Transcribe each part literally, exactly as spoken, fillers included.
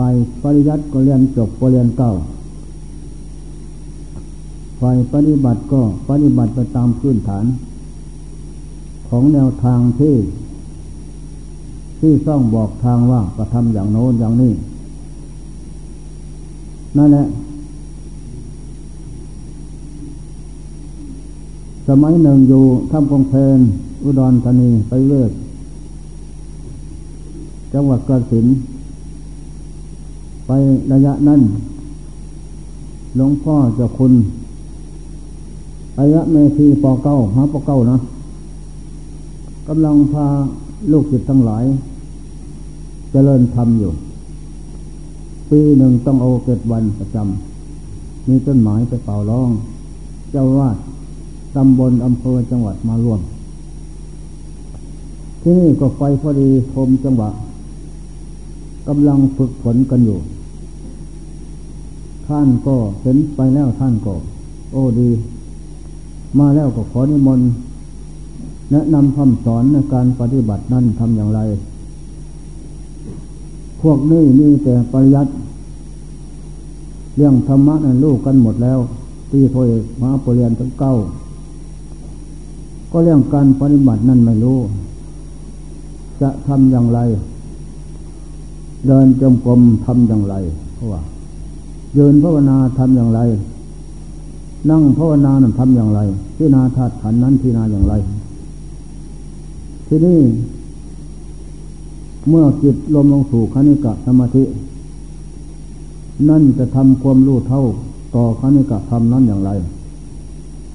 ฝ่ายปริยัติก็เรียนจบก็เรียนเก้าฝ่ายปฏิบัติก็ปฏิบัติไปตามพื้นฐานของแนวทางที่ที่ซ่องบอกทางว่าจะทำอย่างโน้นอย่างนี้นั่นแหละสมัยหนึ่งอยู่ถ้ำกองเพนอุดรธานีไปเลือกจังหวัดกาฬสินธุ์ไประยะนั้นหลวงพ่อเจ้าคุณอายะเมธีปอเก้าหาปอเก้านะกำลังพาลูกศิษย์ทั้งหลายเจริญธรรมอยู่ปีหนึ่งต้องเอาเกิดวันประจำมีต้นไม้ไปเป่าร้องเจ้าวาดตำบลอำเภอจังหวัดมาร่วมที่นี่ก็ไฟพอดีชมจังหวัดกำลังฝึกฝนกันอยู่ท่านก็เห็นไปแล้วท่านก็โอ้ดีมาแล้วก็ขอนิมนต์แนะนำคำสอนในการปฏิบัตินั้นทำอย่างไรพวกนี้มีแต่ปริยัติเรื่องธรรมะนั้นรู้กันหมดแล้วตีโทยมาปรเรียนทั้งเก้าก็เรื่องการปฏิบัตินั้นไม่รู้จะทำอย่างไรเดินจงกรมทำอย่างไรเพราะว่ายืนภาวนาทำอย่างไรนั่งภาวนานั้นทำอย่างไรพิจารณาธาตุขันธ์นั้นพิจารณาอย่างไรที่นี่เมื่อจิตลมลงสู่คณิกะสมาธินั่นจะทำความรู้เท่าต่อคณิกะธรรมนั้นอย่างไร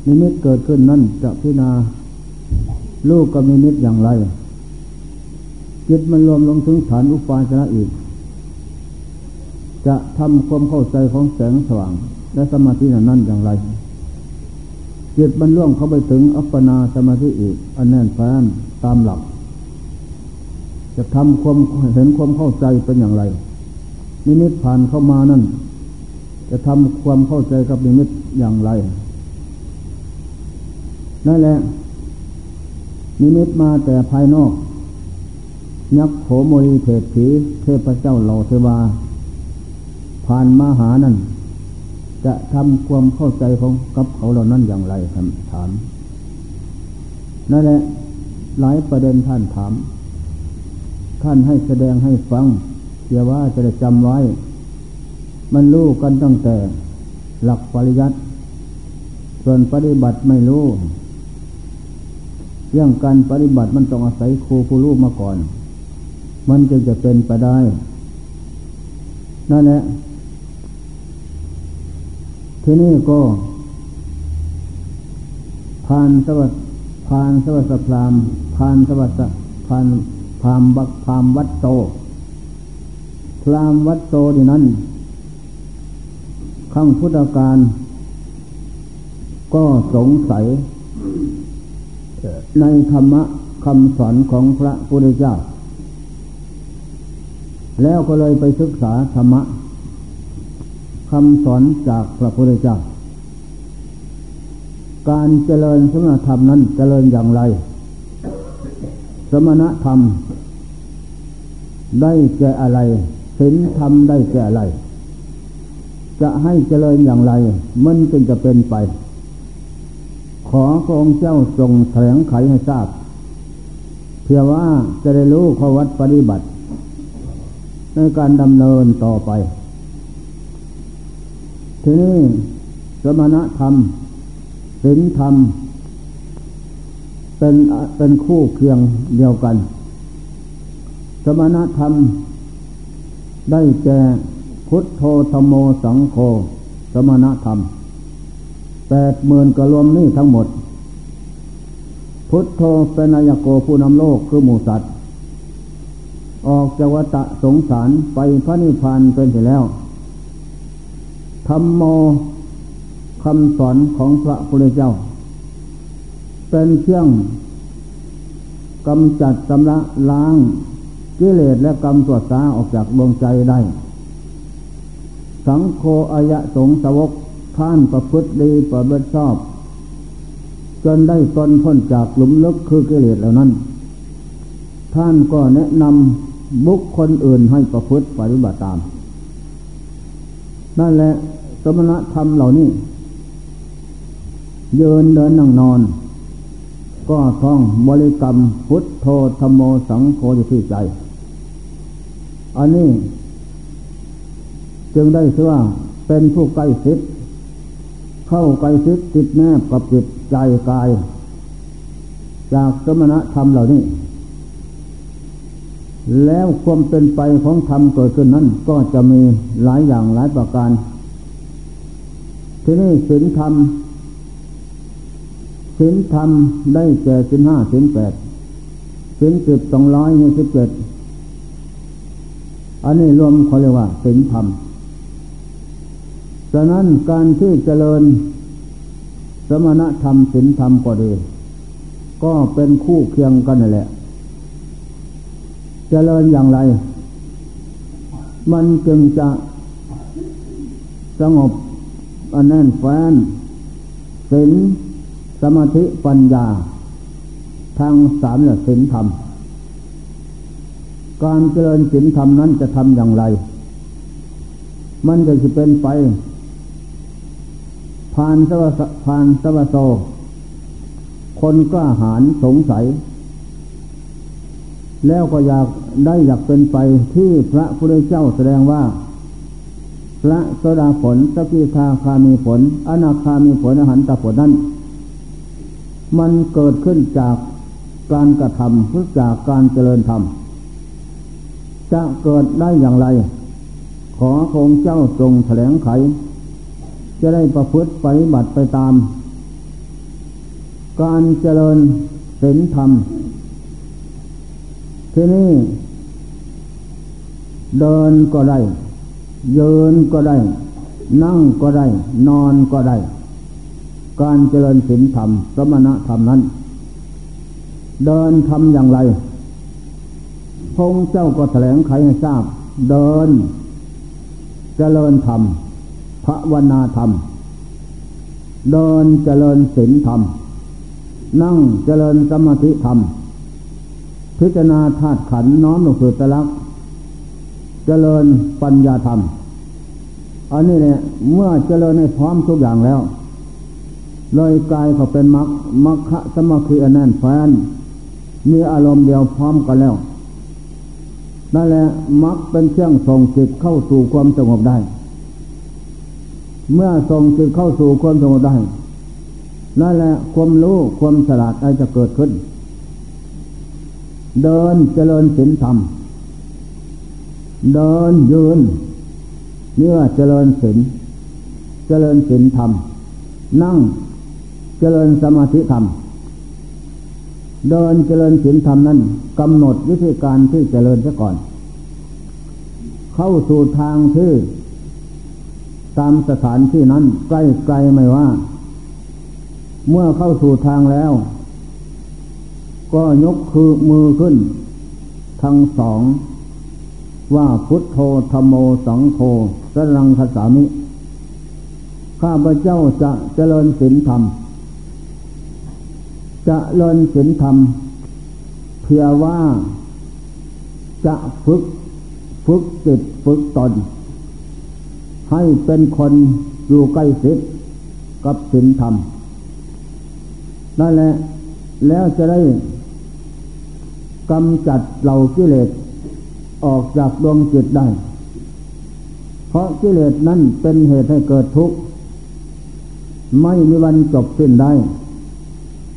นิมิตเกิดขึ้นนั่นจะพิจารณารูปกับนิมิตอย่างไรจิตมันรวมลงถึงฐานอุปาจนะอีกจะทำความเข้าใจของแสงสว่างและสมาธินั้นอย่างไรจิตมันล่วงเข้าไปถึงอัปปนาสมาธิอีกอันแน่นแฟ้นตามหลักจะทำความเห็นความเข้าใจเป็นอย่างไรนิมิตผ่านเข้ามานั่นจะทำความเข้าใจกับนิมิตอย่างไรนั่นแหละนิมิตมาแต่ภายนอกยักษ์โขมยเทพผีเทพเจ้าเหล่าเทวาผ่านมาหานั่นจะทำความเข้าใจของกับเขาเหล่านั้นอย่างไรท่านถามนั่นแหละหลายประเด็นท่านถามท่านให้แสดงให้ฟังเสียว่าจะได้จำไว้มันรู้กันตั้งแต่หลักปริยัติส่วนปฏิบัติไม่รู้เรื่องการปฏิบัติมันต้องอาศัยครูผู้รู้มาก่อนมันจึงจะเป็นไปได้นั่นแหละที่นี่ก็พานสวัสดิ์พานสวัสดิ์พรามพานสวัสดิ์พานพรามบักพรามวัดโตพรามวัดโตนี่นั้นครั้งพุทธกาลก็สงสัยในธรรมะคำสอนของพระพุทธเจ้าแล้วก็เลยไปศึกษาธรรมะคำสอนจากพระพุทธเจ้าการเจริญสมณธรรมนั้นเจริญอย่างไรสมณธรรมได้แก่อะไรศีลธรรมได้แก่อะไรจะให้เจริญอย่างไรมันจึงจะเป็นไปขอพระองค์เจ้าทรงแถลงไขให้ทราบเพื่อว่าจะได้รู้ข้อวัดปฏิบัติในการดำเนินต่อไปทีนี้สมณธรรมศีลธรรมเป็นเป็นคู่เคียงเดียวกันสมณธรรมได้แก่พุทโธธัมโมสังโฆสมณธรรมแปดหมื่นก็รวมนี่ทั้งหมดพุทโธเป็นนายโกผู้นำโลกคือหมู่สัตว์ออกจากวัฏสงสารไปพระนิพพานเป็นที่แล้วธัมโมคำสอนของพระพุทธเจ้าเป็นเครื่องกำจัดชำระล้างกิเลสและกรรมตัวสาออกจากดวงใจได้สังโฆอายะสงสาวกท่านประพฤติดีประพฤติชอบจนได้ตนพ้นจากหลุมลึกคือกิเลสเหล่านั้นท่านก็แนะนำบุคคลอื่นให้ประพฤติปฏิบัติตาม นั่นแหละสมณธรรมเหล่านี้เดินเดินนั่งนอนก็ท่องบริกรรมพุทโธธัมโมสังโฆอยู่ที่ใจอันนี้จึงได้ชื่อว่าเป็นผู้ใกล้ชิดเข้าใกล้ชิดติดแนบกับจิตใจกายจากสมณธรรมเหล่านี้แล้วความเป็นไปของธรรมเกิดขึ้นนั้นก็จะมีหลายอย่างหลายประการที่นี่ศีลธรรมศีลธรรมได้แก่ศีลห้าศีลแปดศีลสิบสองร้อยยี่สิบเจ็ดอันนี้รวมเขาเรียกว่าศีลธรรมฉะนั้นการที่เจริญสมณธรรมศีลธรรมก็ดีก็เป็นคู่เคียงกันนั่นแหละเจริญอย่างไรมันจึงจะสงบอันแน่นแฟ้นศีลสมาธิปัญญาทางสามเนี่ยศีลธรรมการเจริญศีลธรรมนั้นจะทำอย่างไรมันจะเป็นไปผ่านสวะผ่านสวะโสคนกล้าหาญสงสัยแล้วก็อยากได้อยากเป็นไปที่พระพุทธเจ้าแสดงว่าพระโสดาผลสกิทาคามีผลอนาคามีผลอรหันตผลนั้นมันเกิดขึ้นจากการกระทำหรือจากการเจริญธรรมจะเกิดได้อย่างไรขอพระองค์เจ้าทรงแถลงไขจะได้ประพฤติปฏิบัติไปตามการเจริญศีลธรรมที่นี่เดินก็ได้ยืนก็ได้นั่งก็ได้นอนก็ได้การเจริญศีลธรรมสมณธรรมนั้นเดินทำอย่างไรพระองค์เจ้าก็แถลงไขให้ทราบเดินเจริญธรรมภาวนาธรรมเดินเจริญศีลธรรมนั่งเจริญสมาธิธรรมพิจารณาธาตุขันธ์น้อมลงสู่ตรัสเจริญปัญญาธรรมอันนี้เนี่ยเมื่อเจริญให้พร้อมทุกอย่างแล้วเลยกายเขาเป็นมรรคมรรคสมาธิอันแน่นแฟ้นมีอารมณ์เดียวพร้อมกันแล้วนั่นแหละมรรคเป็นเครื่องส่งจิตเข้าสู่ความสงบได้เมื่อส่งจิตเข้าสู่ความสงบได้นั่นแหละความรู้ความฉลาดอะไรจะเกิดขึ้นเดินเจริญศีลธรรมเดินยืนนี่ว่าเจริญศีลเจริญศีลธรรมนั่งเจริญสมาธิธรรมเดินเจริญศีลธรรมนั้นกำหนดวิธีการที่เจริญซะก่อนเข้าสู่ทางที่ตามสถานที่นั้นใกล้ไกลไม่ว่าเมื่อเข้าสู่ทางแล้วก็ยกคือมือขึ้นทั้งสองว่าพุทโธธัมโมสังโฆสรังคสามิข้าพเจ้าจะเจริญศีลธรรมจะเจริญศีลธรรมเพื่อว่าจะฝึกฝึกจิตฝึกตนให้เป็นคนอยู่ใกล้ชิดกับศีลธรรมนั่นแหละแล้วจะได้กำจัดเหล่ากิเลสออกจากดวงจิตได้เพราะกิเลสนั้นเป็นเหตุให้เกิดทุกข์ไม่มีวันจบสิ้นได้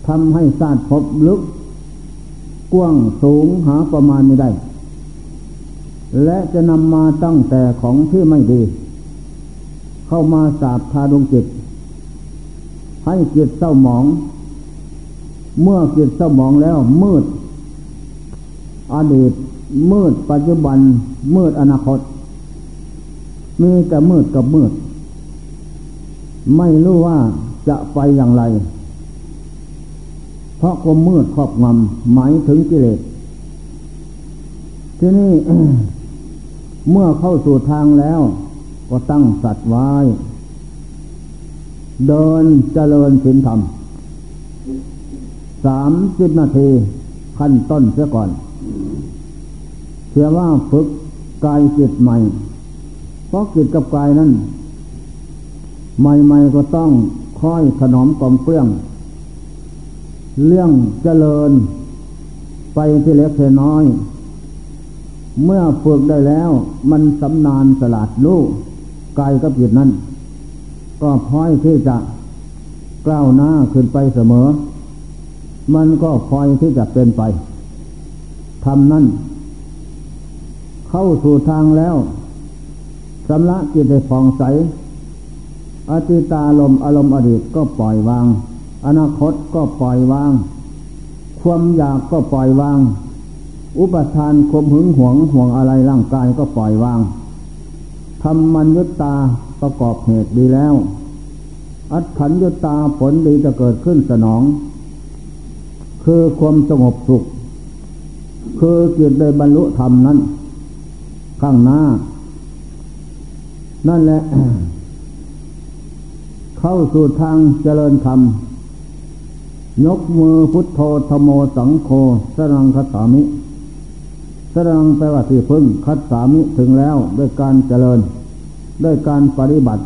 ทำให้ซาดพบลึกกว้างสูงหาประมาณไม่ได้และจะนำมาตั้งแต่ของที่ไม่ดีเข้ามาสาบทาดวงจิตให้จิตเศร้าหมองเมื่อจิตเศร้าหมองแล้วมืดอดีตมืดปัจจุบันมืดอนาคตมีแต่มืดกับมืดไม่รู้ว่าจะไปอย่างไรเพราะความมืดครอบงำหมายถึงกิเลสที่นี่ เมื่อเข้าสู่ทางแล้วก็ตั้งสัตว์ไว้เดินเจริญศีลธรรมสามสิบนาทีขั้นต้นเสียก่อนเชื่อว่าฝึกกายจิตใหม่เพราะจิตกับกายนั้น ใหม่ๆก็ต้องค่อยถนอมกลมเกลื่องเรื่องเจริญไปที่เล็กที่น้อยเมื่อฝึกได้แล้วมันสำนานสลัดรู้กายกับจิตนั้นก็ค่อยที่จะก้าวหน้าขึ้นไปเสมอมันก็ค่อยที่จะเป็นไปทำนั้นเข้าสู่ทางแล้วสำละจิตได้ผ่องใสอดีตอารมณ์อารมณ์อดีตก็ปล่อยวางอนาคตก็ปล่อยวางความอยากก็ปล่อยวางอุปทานความหึงหวงห่วงอะไรร่างกายก็ปล่อยวางธรรมัญญุตตาประกอบเหตุดีแล้วอัตถัญญุตตาผลดีจะเกิดขึ้นสนองคือความสงบสุขคือจิตได้บรรลุธรรมนั้นข้างหน้านั่นแหละ เข้าสู่ทางเจริญธรรมยกมือพุทโธธัมโมสังโฆสรังคัสสามิสรังแปลว่าที่พึ่งคัสสามิถึงแล้วด้วยการเจริญด้วยการปฏิบัติ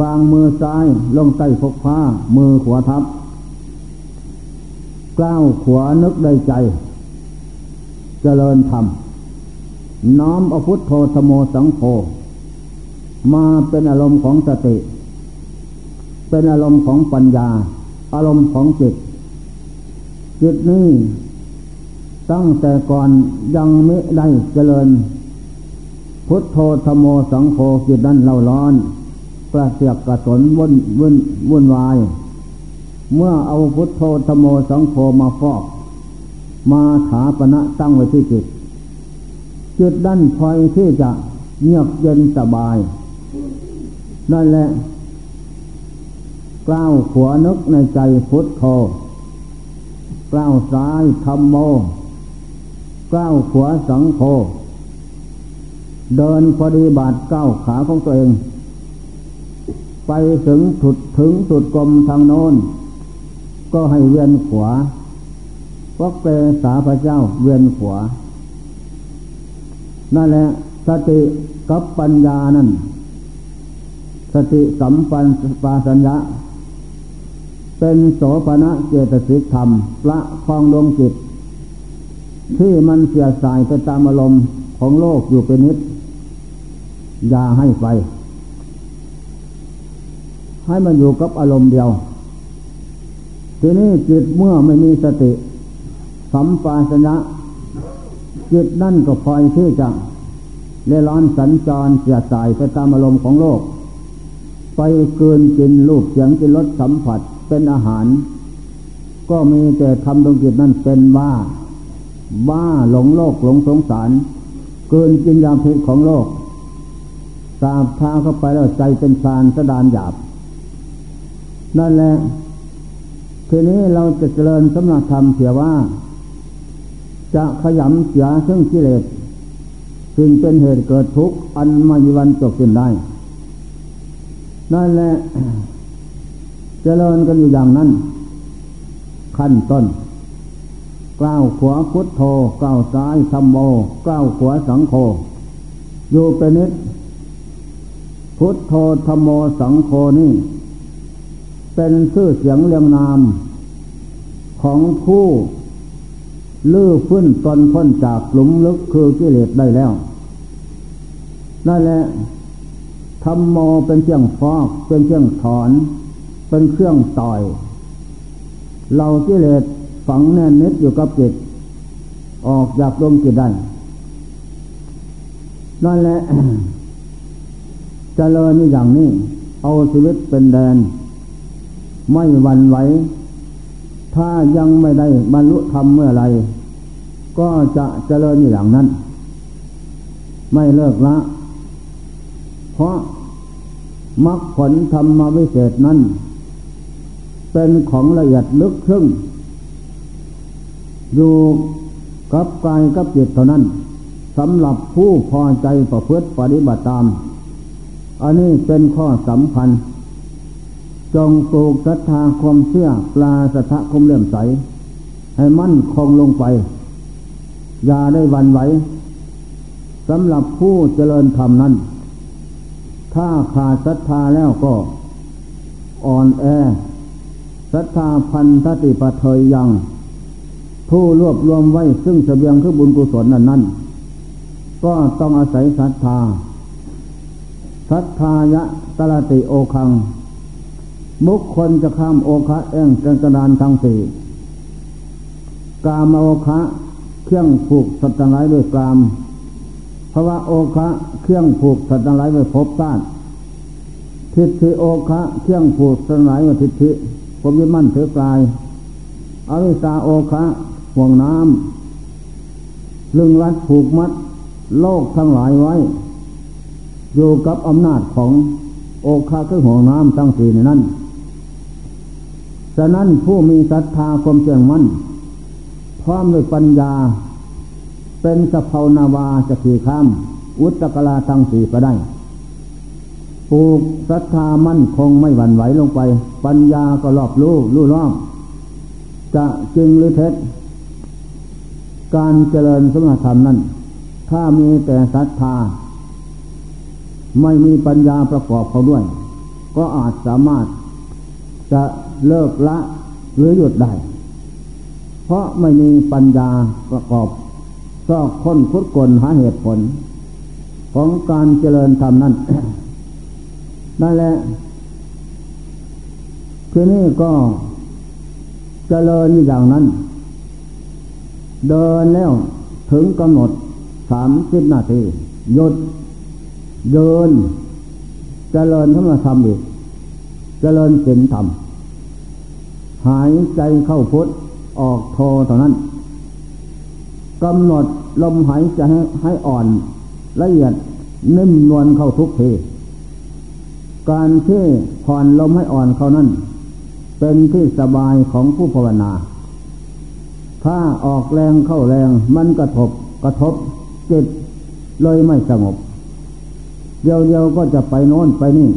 วางมือซ้ายลงใต้พกผ้ามือขวาทับก้าวขวานึกได้ใจเจริญธรรมน้อมเอาพุทโธธัมโมสังโฆมาเป็นอารมณ์ของสติเป็นอารมณ์ของปัญญาอารมณ์ของจิตจิตนี้ตั้งแต่ก่อนยังไม่ได้เจริญพุทโธธัมโมสังโฆจิตนั้นเล่าร้อนกระเสียกกระสนวุ่นวุ่นวุ่นวายเมื่อเอาพุทโธธัมโมสังโฆมาฟอกมาถาปณะตั้งไว้ที่จิตจิตนั้นพลอยที่จะเงียบเย็นสบายนั่นแหละก้าวขวานึกในใจพุทโธก้าวซ้ายธัมโมก้าวขวาสังโฆเดินปฏิบัติก้าวขาของตัวเองไปถึงสุดถึงสุดกลมทางโน้นก็ให้เวียนขวาพระเกศาพระเจ้าเวียนขวานั่นแหละสติกับปัญญานั่นสติสัมปันปาสัญญะเป็นโสภณะเจตสิกธรรมละคองดวงจิตที่มันเสียสายไปตามอารมณ์ของโลกอยู่เป็นนิดอย่าให้ไปให้มันอยู่กับอารมณ์เดียวทีนี้จิตเมื่อไม่มีสติสัมปาสัญญะจิตนั่นก็พลอยที่จะเล่ร่อนสัญจรเสียสายไปตามอารมณ์ของโลกไปเกินกินรูปเสียงกินรสสัมผัสเป็นอาหารก็มีแต่ทำดวงจิตนั่นเป็นบ้าบ้าหลงโลกหลงสงสารเกินกินยาพิษของโลกตาบทาเข้าไปแล้วใจเป็นฌานสะดานหยาบนั่นแหละทีนี้เราจะเจริญสมณธรรมเสียว่าจะขยำเสียซึ่งกิเลสซึ่งเป็นเหตุเกิดทุกข์อันไม่มีวันจบสิ้นได้นั่นแหละเจริญกันอยู่อย่างนั้นขั้นต้นก้าวขวาพุทโธก้าวซ้ายธัมโมก้าวขวาสังโฆอยู่เป็นนิดพุทโธธัมโมสังโฆนี่เป็นชื่อเสียงเรียงนามของผู้ลื้อฟื้นตนพ้นจากหลุมลึกคือกิเลสได้แล้วนั่นแหละธัมโมเป็นเครื่องฟอกเป็นเครื่องถอนเป็นเครื่องต่อยเรากิเลสฝังแน่นนิดอยู่กับจิตออกจากดวงจิตได้นั่นแหละ เจริญนี่อย่างนี้เอาชีวิตเป็นแดนไม่หวั่นไหวถ้ายังไม่ได้บรรลุธรรมเมื่อไรก็จะเจริญอยู่อย่างนั้นไม่เลิกละเพราะมรรคผลธรรมวิเศษนั้นเป็นของละเอียดลึกซึ้งอยู่กับกายกับจิตเท่านั้นสำหรับผู้พอใจประพฤติปฏิบัติตามอันนี้เป็นข้อสำคัญจงปลูกศรัทธาความเชื่อปราศรัทธาความเลื่อมใสให้มั่นคงลงไปอย่าได้หวั่นไหวสำหรับผู้เจริญธรรมนั้น ถ้าขาดศรัทธาแล้วก็อ่อนแอศรัทธาพันธติปะเทยยังผู้รวบรวมไว้ซึ่งเสบียงคือบุญกุศลนั้นนั้นก็ต้องอาศัยศรัทธาสัทธายะตระติโอคังบุคคลจะข้ามโอคะเองกระดานทั้งสี่กามโอคะเครื่องผูกสัตว์ทั้งหลายด้วยกามภวโอคะเครื่องผูกสัตว์ทั้งหลายด้วยภพชาติทิฏฐิโอคะเครื่องผูกสัตว์ทั้งหลายด้วยทิฏฐิความยึดมั่นถือกายอวิชชาโอคะห่วงน้ำลึงรัดผูกมัดโลกทั้งหลายไว้อยู่กับอำนาจของโอคะคือห่วงน้ำทั้งสี่ในนั้นฉะนั้นผู้มีศรัทธาความเชื่อมั่นพร้อมด้วยปัญญาเป็นสะเพานาวาจะขี่ข้ามอุตกราทั้งสี่ก็ได้ปลูกศรัทธามั่นคงไม่หวั่นไหวลงไปปัญญาก็รอบรู้รู้รอบจะจริงหรือเท็จการเจริญสมณธรรมนั้นถ้ามีแต่ศรัทธาไม่มีปัญญาประกอบเขาด้วยก็อาจสามารถจะเลิกละหรือหยุดได้เพราะไม่มีปัญญาประกอบซอกค้นคุดกลหาเหตุผลของการเจริญธรรมนั้น นั่นแหละคือนี่ก็เจริญอย่างนั้นเดินแล้วถึงกำหนดสามสิบนาทีหยุดเดินเจริญธรรมธรรมอีกเจริญศีลธรรมหายใจเข้าพุทธออกโทตอนนั้นกำหนดลมหายใจให้อ่อนละเอียดนิ่มนวลเข้าทุกทีการที่ผ่อนลมให้อ่อนเข้านั้นเป็นที่สบายของผู้ภาวนาถ้าออกแรงเข้าแรงมันกระทบกระทบจิตเลยไม่สงบเดี๋ยวๆก็จะไปโน่นไปนี่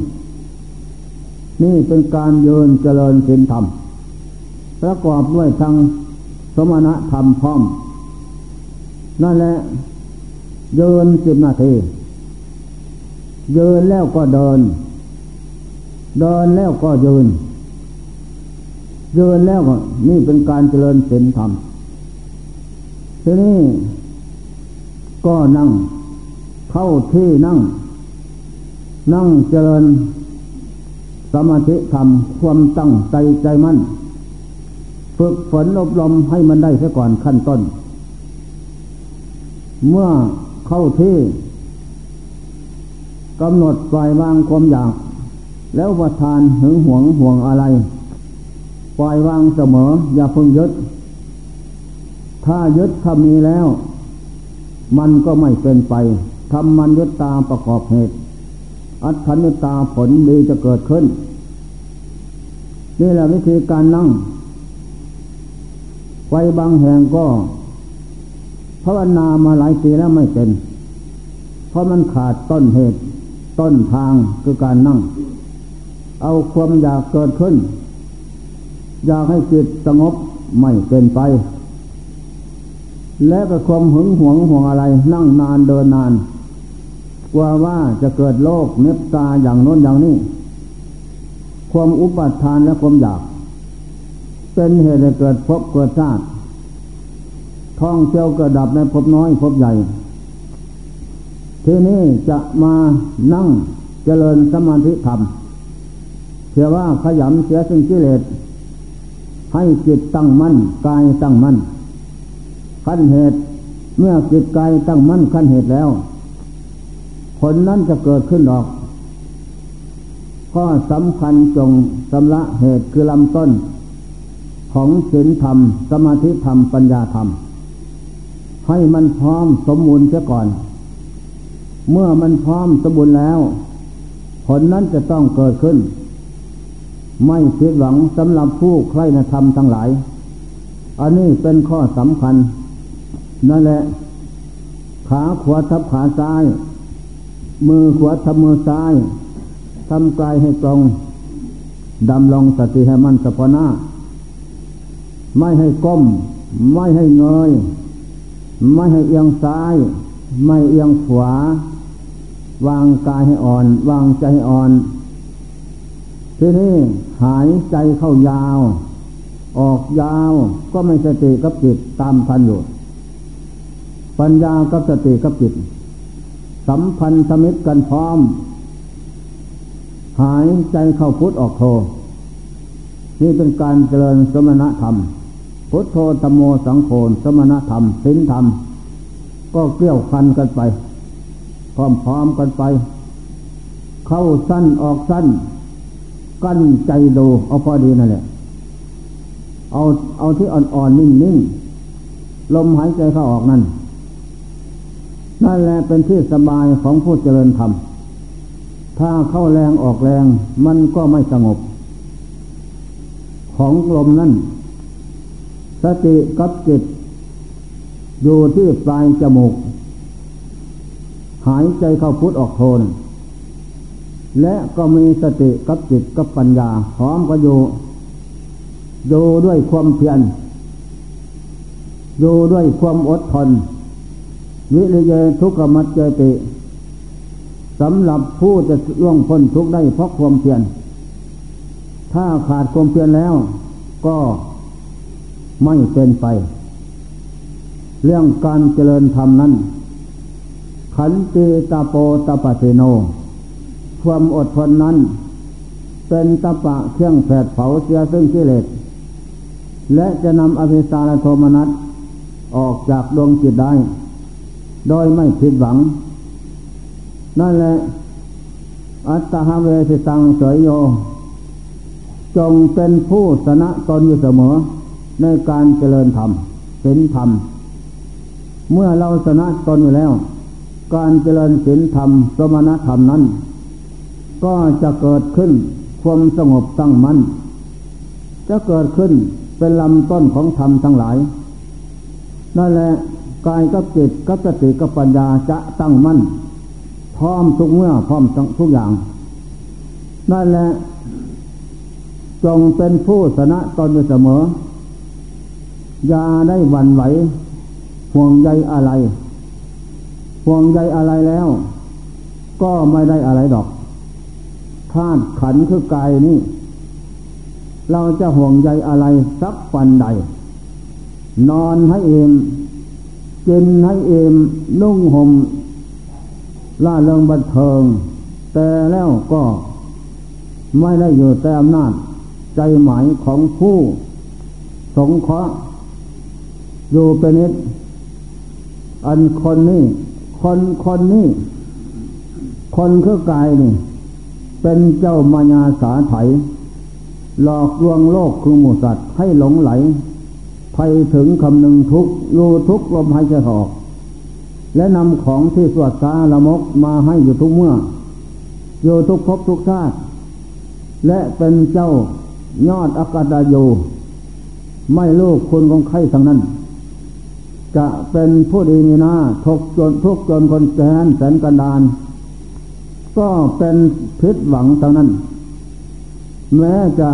นี่เป็นการยืนเจริญศีลธรรมประกอบด้วยทางสมณธรรมพร้อมนั่นแหละเดินสิบนาทีเดินแล้วก็เดินเดินแล้วก็ยืนเดินแล้วก็นี่เป็นการเจริญศีลธรรมทีนี้ก็นั่งเข้าที่นั่งนั่งเจริญสมาธิธรรมความตั้งใจใจมั่นฝึกฝนอบรมให้มันได้ซะก่อนขั้นต้นเมื่อเข้าที่กำหนดปล่อยวางความอยากแล้วประทานหึงหวงห่วงอะไรปล่อยวางเสมออย่าเพิ่งยึดถ้ายึดถ้ามีแล้วมันก็ไม่เป็นไปทำมันยึดตามประกอบเหตุอัตถัญญุตตาผลดีจะเกิดขึ้นนี่แหละวิธีการนั่งไว้บางแห่งก็ภาวนามาหลายปีแล้วไม่เป็นเพราะมันขาดต้นเหตุต้นทางคือการนั่งเอาความอยากเกิดขึ้นอยากให้จิตสงบไม่เป็นไปและก็ความหึงหวงห่วงอะไรนั่งนานเดินนานกลัวว่าจะเกิดโรคเนปตาอย่างโน้นอย่างนี้ความอุปาทานและความอยากเป็นเหตุให้เกิดภพเกิดชาติท่องเที่ยวเกิดดับในภพน้อยภพใหญ่ที่นี่จะมานั่งเจริญสมาธิธรรมเพื่อว่าขยำเสียซึ่งกิเลสให้จิตตั้งมั่นกายตั้งมั่นขั้นเหตุเมื่อจิตกายตั้งมั่นขั้นเหตุแล้วผลนั้นจะเกิดขึ้นหรอกข้อสำคัญจงชำระเหตุคือลำต้นของศีลธรรมสมาธิธรรมปัญญาธรรมให้มันพร้อมสมบูรณ์เสียก่อนเมื่อมันพร้อมสมบูรณ์แล้วผลนั้นจะต้องเกิดขึ้นไม่ผิดหวังสำหรับผู้ใคร่ในธรรมทั้งหลายอันนี้เป็นข้อสำคัญนั่นแหละขาขวาทับขาซ้ายมือขวาทับมือซ้ายทำกายให้ตรงดำรงสติให้มั่นเฉพาะหน้าไม่ให้ก้มไม่ให้เงยไม่ให้เอียงซ้ายไม่เอียงขวา วางกายให้อ่อนวางใจให้อ่อนทีนี้หายใจเข้ายาวออกยาวก็ไม่สติกับจิตตามพันอยู่ปัญญากับสติกับจิตสัมพันธมิตรกันพร้อมหายใจเข้าพุทออกโทนี่เป็นการเจริญสมณธรรมพุทโธธรรมโมสังโฆสมณธรรมศีลธรรมก็เกี่ยวพันกันไปพร้อมๆกันไปเข้าสั้นออกสั้นกั้นใจดูเอาพอดีนั่นแหละเอาเอาที่อ่อนๆนิ่งๆลมหายใจเข้าออกนั่นนั่นแหละเป็นที่สบายของผู้เจริญธรรมถ้าเข้าแรงออกแรงมันก็ไม่สงบของลมนั่นสติกับจิตอยู่ที่ปลายจมูกหายใจเข้าพุทออกโทนและก็มีสติกับจิตกับปัญญาพร้อมก็อยู่อยู่ด้วยความเพียรอยู่ด้วยความอดทนวิริยะทุกขมัจเจติสำหรับผู้จะล่วงพ้นทุกข์ได้เพราะความเพียรถ้าขาดความเพียรแล้วก็ไม่เป็นไปเรื่องการเจริญธรรมนั้นขันติตาโปตปะเสโนความอดทนนั้นเป็นตปะเครื่องแผดเผาเสียซึ่งกิเลสและจะนำอภิสารโทมนัสออกจากดวงจิตได้โดยไม่ผิดหวังนั่นแหละอัตตหเวสิตังเสยโยจงเป็นผู้ชนะตนอยู่เสมอในการเจริญธรรมศีลธรรมเมื่อเราชนะตนอยู่แล้วการเจริญศีลธรรมสมณธรรมนั้นก็จะเกิดขึ้นความสงบตั้งมั่นจะเกิดขึ้นเป็นลำต้นของธรรมทั้งหลายนั่นแหละกายกับจิตกับสติกับปัญญาจะตั้งมั่นพร้อมทุกเมื่อพร้อมทุกอย่างนั่นแหละจงเป็นผู้ชนะตนอยู่เสมออย่าได้หวั่นไหวห่วงใยอะไรห่วงใยอะไรแล้วก็ไม่ได้อะไรดอกธาตุขันธ์คือกายนี้เราจะห่วงใยอะไรสักวันใดนอนให้เองกินให้เองนุ่งห่มล่าเริงบันเทิงแต่แล้วก็ไม่ได้อยู่แต่อำนาจใจหมายของผู้สงเคราะห์อยู่เป็นนิจอันคนนี้คนคนนี้คนคือกายนี่เป็นเจ้ามายาสาไถหลอกลวงโลกคือหมู่สัตว์ให้หลงไหลไปถึงคำนึงทุกรู้ทุกลมหายใจออกและนำของที่สวดสาละมกมาให้อยู่ทุกเมื่ออยู่ทุกภพทุกชาติและเป็นเจ้ายอดอากาตโยไม่รู้คุณของใครทั้งนั้นจะเป็นผู้ดีมีหน้าทุกจนทุกจนคนแสนแสนกันดานก็เป็นผิดหวังทั้งนั้นแม้จะ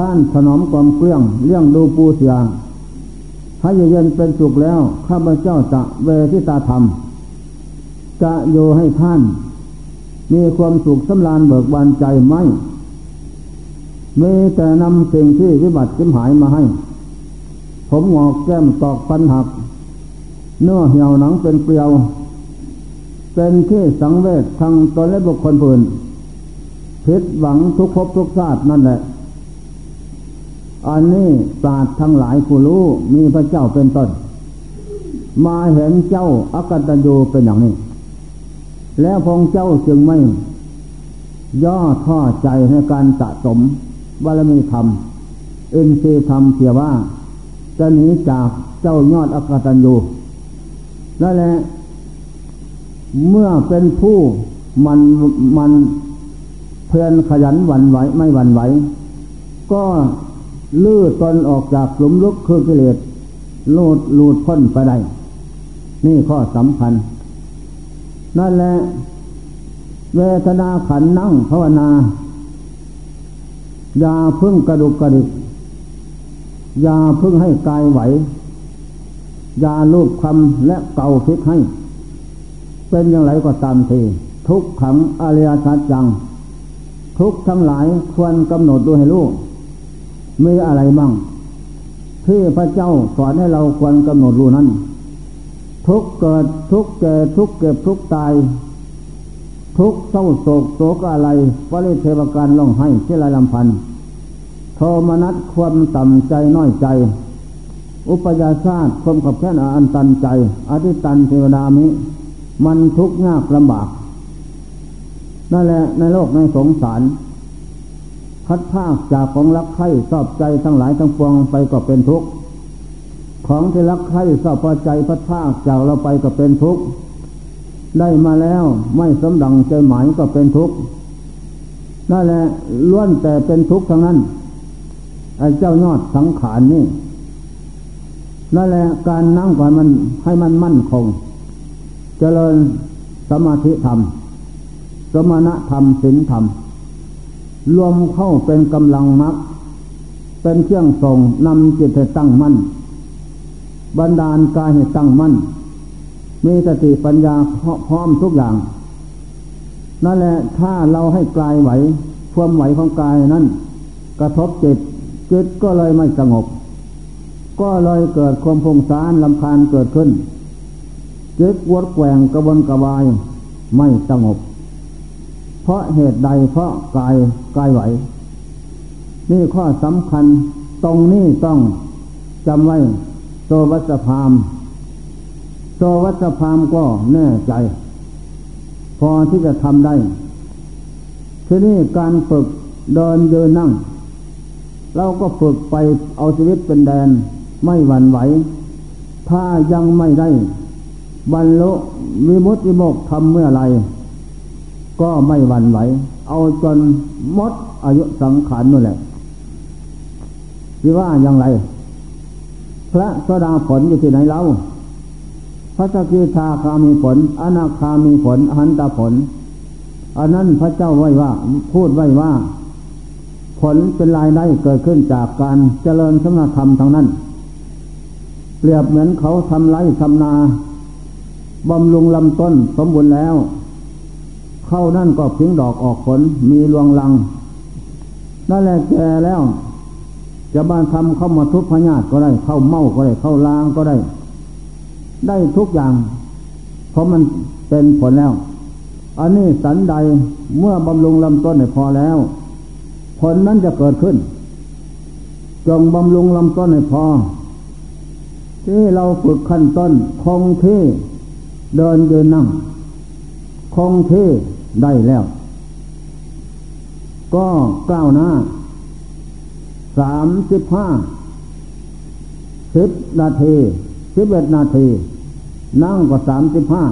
ท่านถนอมความเกลี้ยงเลี้ยงดูปูเสียให้เย็นเป็นสุขแล้วข้าพเจ้าจะเวทิตาธรรมจะอยู่ให้ท่านมีความสุขสำราญเบิกบานใจไหมมีแต่นำสิ่งที่วิบัติสิ้นหายมาให้ผมงอกแก้มตอกฟันหักเนื้อเหี่ยวหนังเป็นเปลี่ยวเป็นที่สังเวชทางตนและบุคคลอื่นผิดหวังทุกภพทุกชาตินั่นแหละอันนี้ศาสตร์ทั้งหลายผู้รู้มีพระเจ้าเป็นต้นมาเห็นเจ้าอากตัญญูเป็นอย่างนี้แล้วพงเจ้าจึงไม่ย่อท้อใจในการสะสมบารมีธรรมอินทรีย์ธรรมเสียว่าจะหนีจากเจ้ายอดอากตัญญูนั่นแหละเมื่อเป็นผู้มันมันเพียรขยันหวั่นไหวไม่หวั่นไหวก็ลื้อตนออกจากหลุมลึกคือกิเลสหลุดหลุดพ้นไปได้นี่ข้อสำคัญนั่นแหละเวทนาขันนั่งภาวนาอย่าพึ่งกระดุกกระดิกอย่าพึ่งให้กายไหวอย่าลูบคำและเกาพิษให้ เป็นอย่างไรก็ตามทีทุกขังอริยสัจจังทุกทั้งหลายควรกำหนดดูให้รู้มีอะไรบ้างที่พระเจ้าสอนให้เราควรกำหนดรู้นั้นทุกเกิดทุกเกิดทุกเก็บทุกตายทุกเศร้าโศกโศกอะไรปริเทวการร้องไห้เชลลำพันธ์โทมนัสความต่ำใจน้อยใจอุปยาชาติความขับแค้นอันตันใจอธิตันเทวดามิมันทุกข์ยากลำบากนั่นแหละในโลกในสงสารพัดพากจากของรักใคร่ชอบใจทั้งหลายทั้งปวงไปก็เป็นทุกข์ของที่รักใคร่ชอบพอใจพัดพากจากเราไปก็เป็นทุกข์ได้มาแล้วไม่สมดังใจหมายก็เป็นทุกข์นั่นแหละล้วนแต่เป็นทุกข์ทั้งนั้นไอ้เจ้ายอดสังขารนี่นั่นแหละการนั่งก่อนมันให้มันมั่นคงเจริญสมาธิธรรมสมณธรรมศีลธรรมรวมเข้าเป็นกำลังมรรคเป็นเครื่องส่งนำจิตให้ตั้งมั่นบันดาลกายให้ตั้งมั่นมีสติปัญญาพร้อมทุกอย่างนั่นแหละถ้าเราให้กายไหวความไหวของกายนั้นกระทบจิตจิตก็เลยไม่สงบก็เลยเกิดความฟุ้งซ่านรำคาญเกิดขึ้นจิตวัดแกว่งกระวนกระวายไม่สงบเพราะเหตุใดเพราะกายกายไหวนี่ข้อสำคัญตรงนี้ต้องจำไว้โสวัสพามโสวัสพามก็แน่ใจพอที่จะทำได้ที่นี่การฝึกเดินยืนนั่งเราก็ฝึกไปเอาชีวิตเป็นแดนไม่หวั่นไหวถ้ายังไม่ได้บรรลุวิมุตติวิโมกข์ธรรมเมื่อไรก็ไม่หวั่นไหวเอาจนหมดอายุสังขารนั่นแหละที่ว่าอย่างไรพระโสดาผลอยู่ที่ไหนเราพระสกิทาคามีผลอนาคามีผลอหันตผลอันนั้นพระเจ้าไว้ว่าพูดไว้ว่าผลเป็นรายได้เกิดขึ้นจากการเจริญสมณธรรมทั้งนั้นเปรียบเหมือนเขาทำไร่ทำนาบำรุงลำต้นสมบูรณ์แล้วเข้านั่นก็เพียงดอกออกผลมีรวงรังนั่นแหละแก่แล้วจะบ้านทำเข้ามาทุบพญาตก็ได้เข้าเมาก็ได้เข้าลางก็ได้ได้ทุกอย่างเพราะมันเป็นผลแล้วอันนี้สันใดเมื่อบำรุงลำต้นให้พอแล้วผลนั้นจะเกิดขึ้นจงบำรุงลำต้นให้พอที่เราฝึกขั้นต้นคงที่เดินยืนนั่งคงที่ได้แล้วก็ก้าวหน้าสามสิบห้าสิบนาทีสิบเอ็ดนาทีนั่งก็สามสิบห้า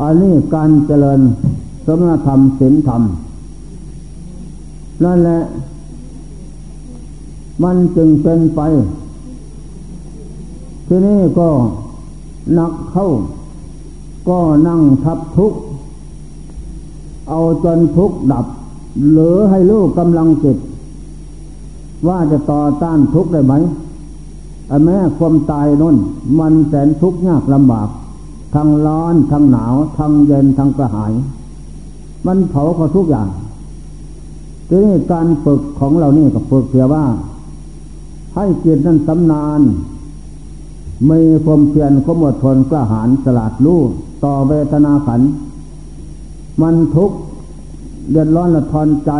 อันนี้การเจริญสมณธรรมศีลธรรมนั่นแหละมันจึงเป็นไปที่นี่ก็หนักเข้าก็นั่งทับทุกข์เอาจนทุกข์ดับเหลือให้ลูกกำลังจิตว่าจะต่อต้านทุกข์ได้ไหมแม้ความตายนั่นมันแสนทุกข์ยากลำบากทั้งร้อนทั้งหนาวทั้งเย็นทั้งกระหายมันเผาเขาทุกอย่างทีนี้การฝึกของเรานี่ก็ฝึกเพียงว่าให้จิตนั้นสำนานมีความเพียรความอดทนกล้าหาญฉลาดรู้ต่อเวทนาขันธ์มันทุกข์เดือดร้อนละทอนใจ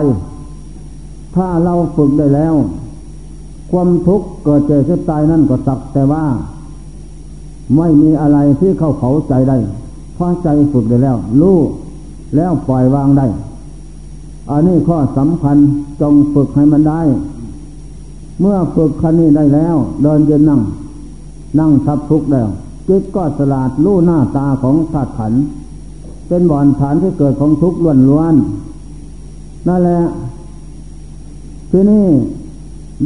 ถ้าเราฝึกได้แล้วความทุกข์เกิดเจ็บเสียตายนั่นก็สักแต่ว่าไม่มีอะไรที่เข้าเขาใจได้เพราะใจฝึกได้แล้วรู้แล้วปล่อยวางได้อันนี้ข้อสำคัญจงฝึกให้มันได้เมื่อฝึกขั้นนี้ได้แล้วเดินยืนนั่งนั่งทับทุกข์แล้วจิตก็สลาดรู้หน้าตาของธาตุขันธ์เป็นบ่อนฐานที่เกิดของทุกข์ล้วนๆนั่นแหละที่นี่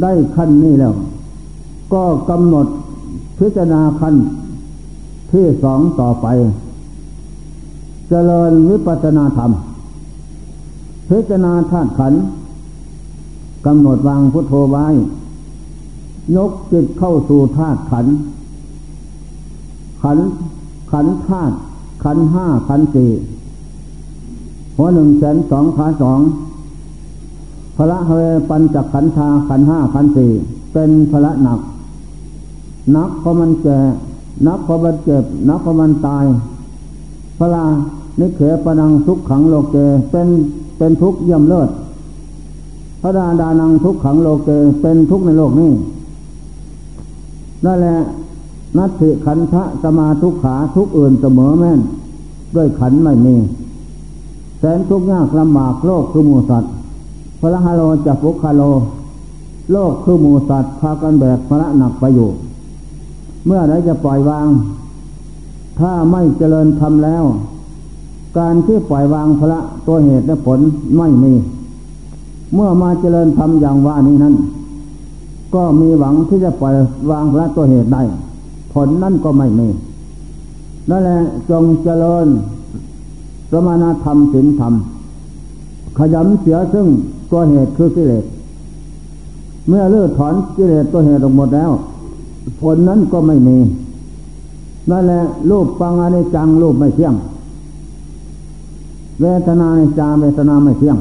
ได้ขั้นนี้แล้วก็กำหนดพิจารณาขั้นที่สองต่อไปเจริญวิปัสสนาธรรมพิจารณาธาตุขันธ์กำหนดวางพุทโธไว้ยกจิตเข้าสู่ธาตุขันธ์ขันธ์ขันธ์ธาตุ ขันห้าขันสี่หัวหนึ่งแสนสองขาสองพละเฮปันจักขันธาขันห้าขันสี่เป็นพละหนักนักเพราะมันแก่นักเพราะมันเจ็บนักเพราะมันตายพละนิเขปนังทุกขังโลเกเป็นเป็นทุกข์เยี่ยมเลิศพระดาดานังทุกขังโลเกเป็นทุกข์ในโลกนี้นั่นแหละนัตถิขันธะสมาทุกขาทุกอื่นเสมอแม่นด้วยขันไม่มีแสนทุกข์ยากลำบากโลกคือหมู่สัตว์พระฮาโลจะปุคาโลโลกคือหมู่สัตว์พากันแบกภาระหนักไปอยู่เมื่อไหร่จะปล่อยวางถ้าไม่เจริญธรรมแล้วการที่ปล่อยวางภาระตัวเหตุและผลไม่มีเมื่อมาเจริญธรรมอย่างว่านี้นั้นก็มีหวังที่จะปล่อยวางภาระตัวเหตุได้ผลนั่นก็ไม่มีนั่นแหละจงเจริญสมณธรรมศีลธรรมขยำเสียซึ่งตัวเหตุคือกิเลสเมื่อเลิกถอนกิเลสตัวเหตุออกหมดแล้วผลนั้นก็ไม่มีนั่นแหละรูปปังอนิจจังรูปไม่เที่ยงเวทนาในจาเวทนาไม่เที่ยง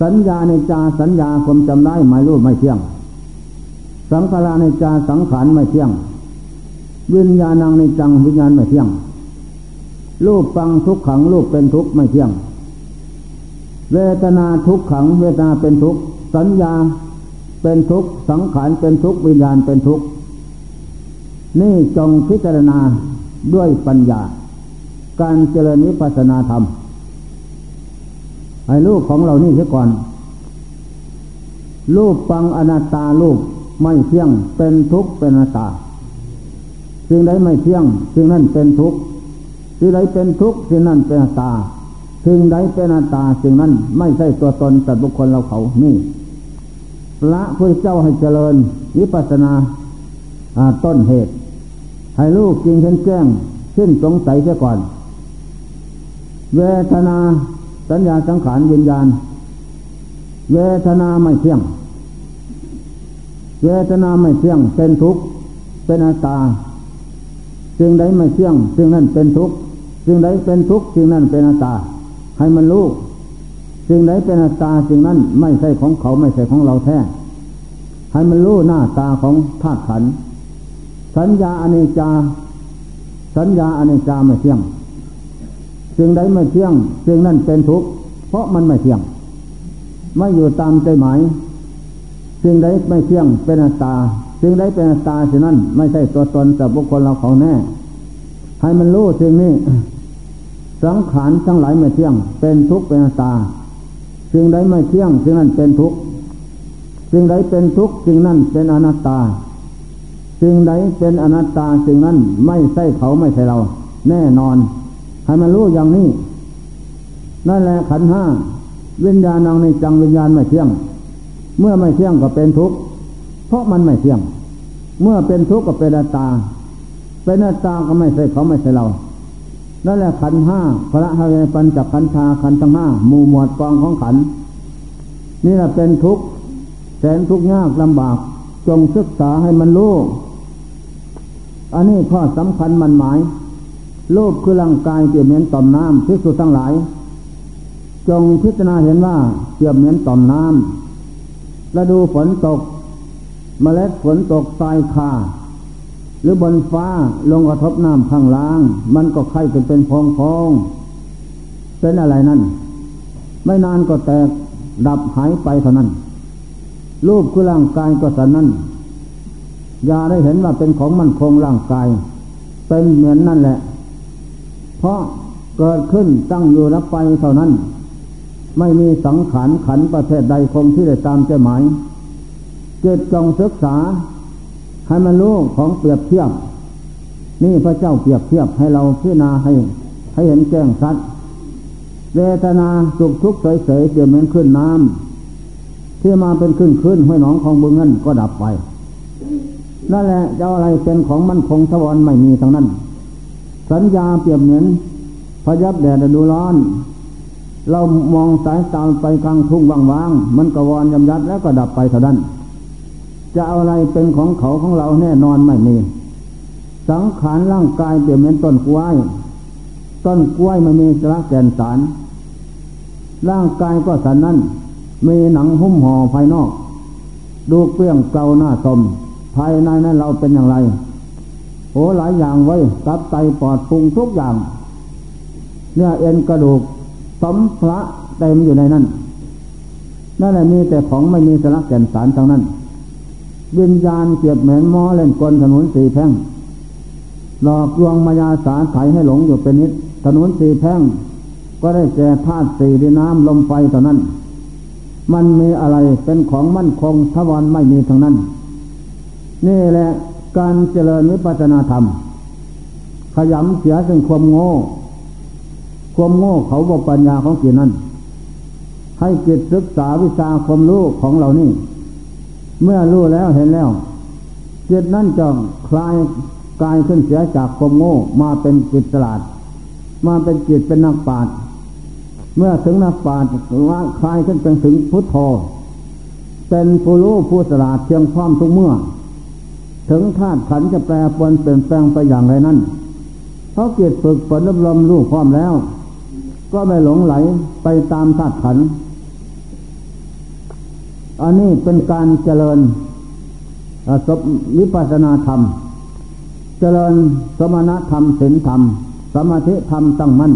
สัญญาในจาสัญญาความจำได้หมายรูปไม่เที่ยงสังขารในจาสังขารไม่เที่ยงวิญญาณังในจังวิญญาณไม่เที่ยงรูปปังทุกขังรูปเป็นทุกข์ไม่เที่ยงเวทนาทุกขังเวทนาเป็นทุกข์สัญญาเป็นทุกข์สังขารเป็นทุกข์วิญญาณเป็นทุกข์นี่จงพิจารณาด้วยปัญญาการเจริญวิปัสสนาธรรมให้รูปของเรานี่เสียก่อนรูปปังอนัตตารูปไม่เที่ยงเป็นทุกข์เป็นอนัตตาสิ่งใดไม่เที่ยงสิ่งนั้นเป็นทุกข์สิ่งใดเป็นทุกข์สิ่งนั้นเป็นอนัตตาสิ่งใดเป็นอัตตาสิ่งนั้นไม่ใช่ตัวตนสัตว์บุคคลเราเขานี่ละพุทธเจ้าให้เจริญวิปัสสนาต้นเหตุให้ลูกจริงเห็นแจ้งสิ้นสงสัยเสียก่อนเวทนาสัญญาสังขารวิญญาณเวทนาไม่เที่ยงเวทนาไม่เที่ยงเป็นทุกข์เป็นอัตตาสิ่งใดไม่เที่ยงสิ่งนั้นเป็นทุกข์สิ่งใดเป็นทุกข์สิ่งนั้นเป็นอัตตาให้มันรู้สิ่งไหนเป็นอัตตาสิ่งนั้นไม่ใช่ของเขาไม่ใช่ของเราแท้ให้มันรู้หน้าตาของธาตุขันธ์สัญญาอนิจจาสัญญาอนิจจาไม่เที่ยงสิ่งใดไม่เที่ยงสิ่งนั้นเป็นทุกข์เพราะมันไม่เที่ยงไม่อยู่ตามใจหมายสิ่งใดไม่เที่ยงเป็นอัตตาสิ่งใดเป็นอัตตาสิ่งนั้นไม่ใช่ตัวตนแต่บุคคลเราเขาแน่ให้มันรู้สิ่งนี้สังขารทั้งหลายไม่เที่ยงเป็นทุกข์เป็นอนัตตาสิ่งใดไม่เที่ยงสิ่งนั้นเป็นทุกข์สิ่งใดเป็นทุกข์สิ่งนั้นเป็นอนัตตาสิ่งใดเป็นอนัตตาสิ่งนั้นไม่ใช่เขาไม่ใช่เราแน่นอนให้มันรู้อย่างนี้นั่นแหละขันธ์ห้าวิญญาณังในจังวิญญาณไม่เที่ยงเมื่อไม่เที่ยงก็เป็นทุกข์เพราะมันไม่เที่ยงเมื่อเป็นทุกข์ก็เป็นอนัตตาเป็นอนัตตาก็ไม่ใช่เขาไม่ใช่เรานั่นแหละขันห้าพระหฤปัญจขันธาขันธ์ทั้งห้าหมู่หมวดกองของขันนี่แหละเป็นทุกข์แสนทุกข์ยากลำบากจงศึกษาให้มันรู้อันนี้ข้อสำคัญมันหมายรูปคือร่างกายเปรียบเหมือนต่อมน้ำภิกษุทั้งหลายจงพิจารณาเห็นว่าเปรียบเหมือนต่อมน้ำฤดูฝนตกเมล็ดฝนตกทรายคาหรือบนฟ้าลงกระทบน้ำข้างล่างมันก็ไข่จนเป็นพองๆเป็นอะไรนั่นไม่นานก็แตกดับหายไปเท่านั้นรูปคือร่างกายก็สันนั้นอย่าได้เห็นว่าเป็นของมั่นคงร่างกายเป็นเหมือนนั่นแหละเพราะเกิดขึ้นตั้งอยู่รับไปเท่านั้นไม่มีสังขารขันธ์ประเภทใดคงที่ได้ตามใจหมายเกิดจงศึกษาให้มันรู้ของเปรียบเทียบนี่พระเจ้าเปรียบเทียบให้เราพิจารณาให้ให้เห็นแจ้งชัดเวทนาสุขทุกข์เฉยๆเปรียบเหมือนคลื่นน้ำที่มาเป็นคลื่นคลื่นห้วยหนองของบึงนั้นก็ดับไปนั่นแหละจะอะไรเป็นของมั่นคงถาวรไม่มีทั้งนั้นสัญญาเปรียบเหมือนพยับแดดดูร้อนเรามองสายตาไปกลางทุ่งว่างๆมันก็วอนยำยัดแล้วก็ดับไปเท่านั้นจะเอาอะไรเป็นของเขาของเราแน่นอนไม่มีสังขารร่างกายเปรียบเหมือนต้นกล้วย ต้นกล้วยมันมีสาระแก่นสารร่างกายก็สันนั้นมีหนังหุ้มห่อภายนอกดูเปรี้ยงเกลาหน้าสมภายในนั้นเราเป็นอย่างไรโอ้หลายอย่างไว้ตับไตปอดพุงทุกอย่างเนื้อเอ็นกระดูกสัมภาระเต็มอยู่ในนั้นนั่นแหละมีแต่ของไม่มีสาระแก่นสารทั้งนั้นวิญญาณเสียบเหมือนหม้อเล่นกลถนนสี่แพร่งหลอกลวงมายาสาไถให้หลงอยู่เป็นนิดถนนสี่แพร่งก็ได้แก่ธาตุสี่ดินน้ำลมไฟเท่านั้นมันมีอะไรเป็นของมั่นคงทวารไม่มีทั้งนั้นนี่แหละการเจริญวิปัสสนาธรรมขยำเสียซึ่งความโง่ความโง่เขาบอกปัญญาของจิตนั้นให้จิตศึกษาวิชาความรู้ของเรานี่เมื่อรู้แล้วเห็นแล้วจิตนั้นจะคลายกายขึ้นเสียจากความโง่มาเป็นจิตฉลาดมาเป็นจิตเป็นนักปราชญ์เมื่อถึงนักปราชญ์ว่าคลายขึ้นเป็นถึงพุทโธเป็นผู้รู้ผู้ฉลาดเพียงพร้อมทุกเมื่อถึงธาตุขันธ์จะแปรปรวนเปลี่ยนแปลงไปอย่างไรนั้นเพราะจิตฝึกฝนอบรมรู้พร้อมแล้วก็ไม่หลงไหลไปตามธาตุขันธ์อันนี้เป็นการเจริญสมวิปัสสนาธรรมเจริญสมณธรรมศีลธรรมสมาธิธรรมตั้งมั่น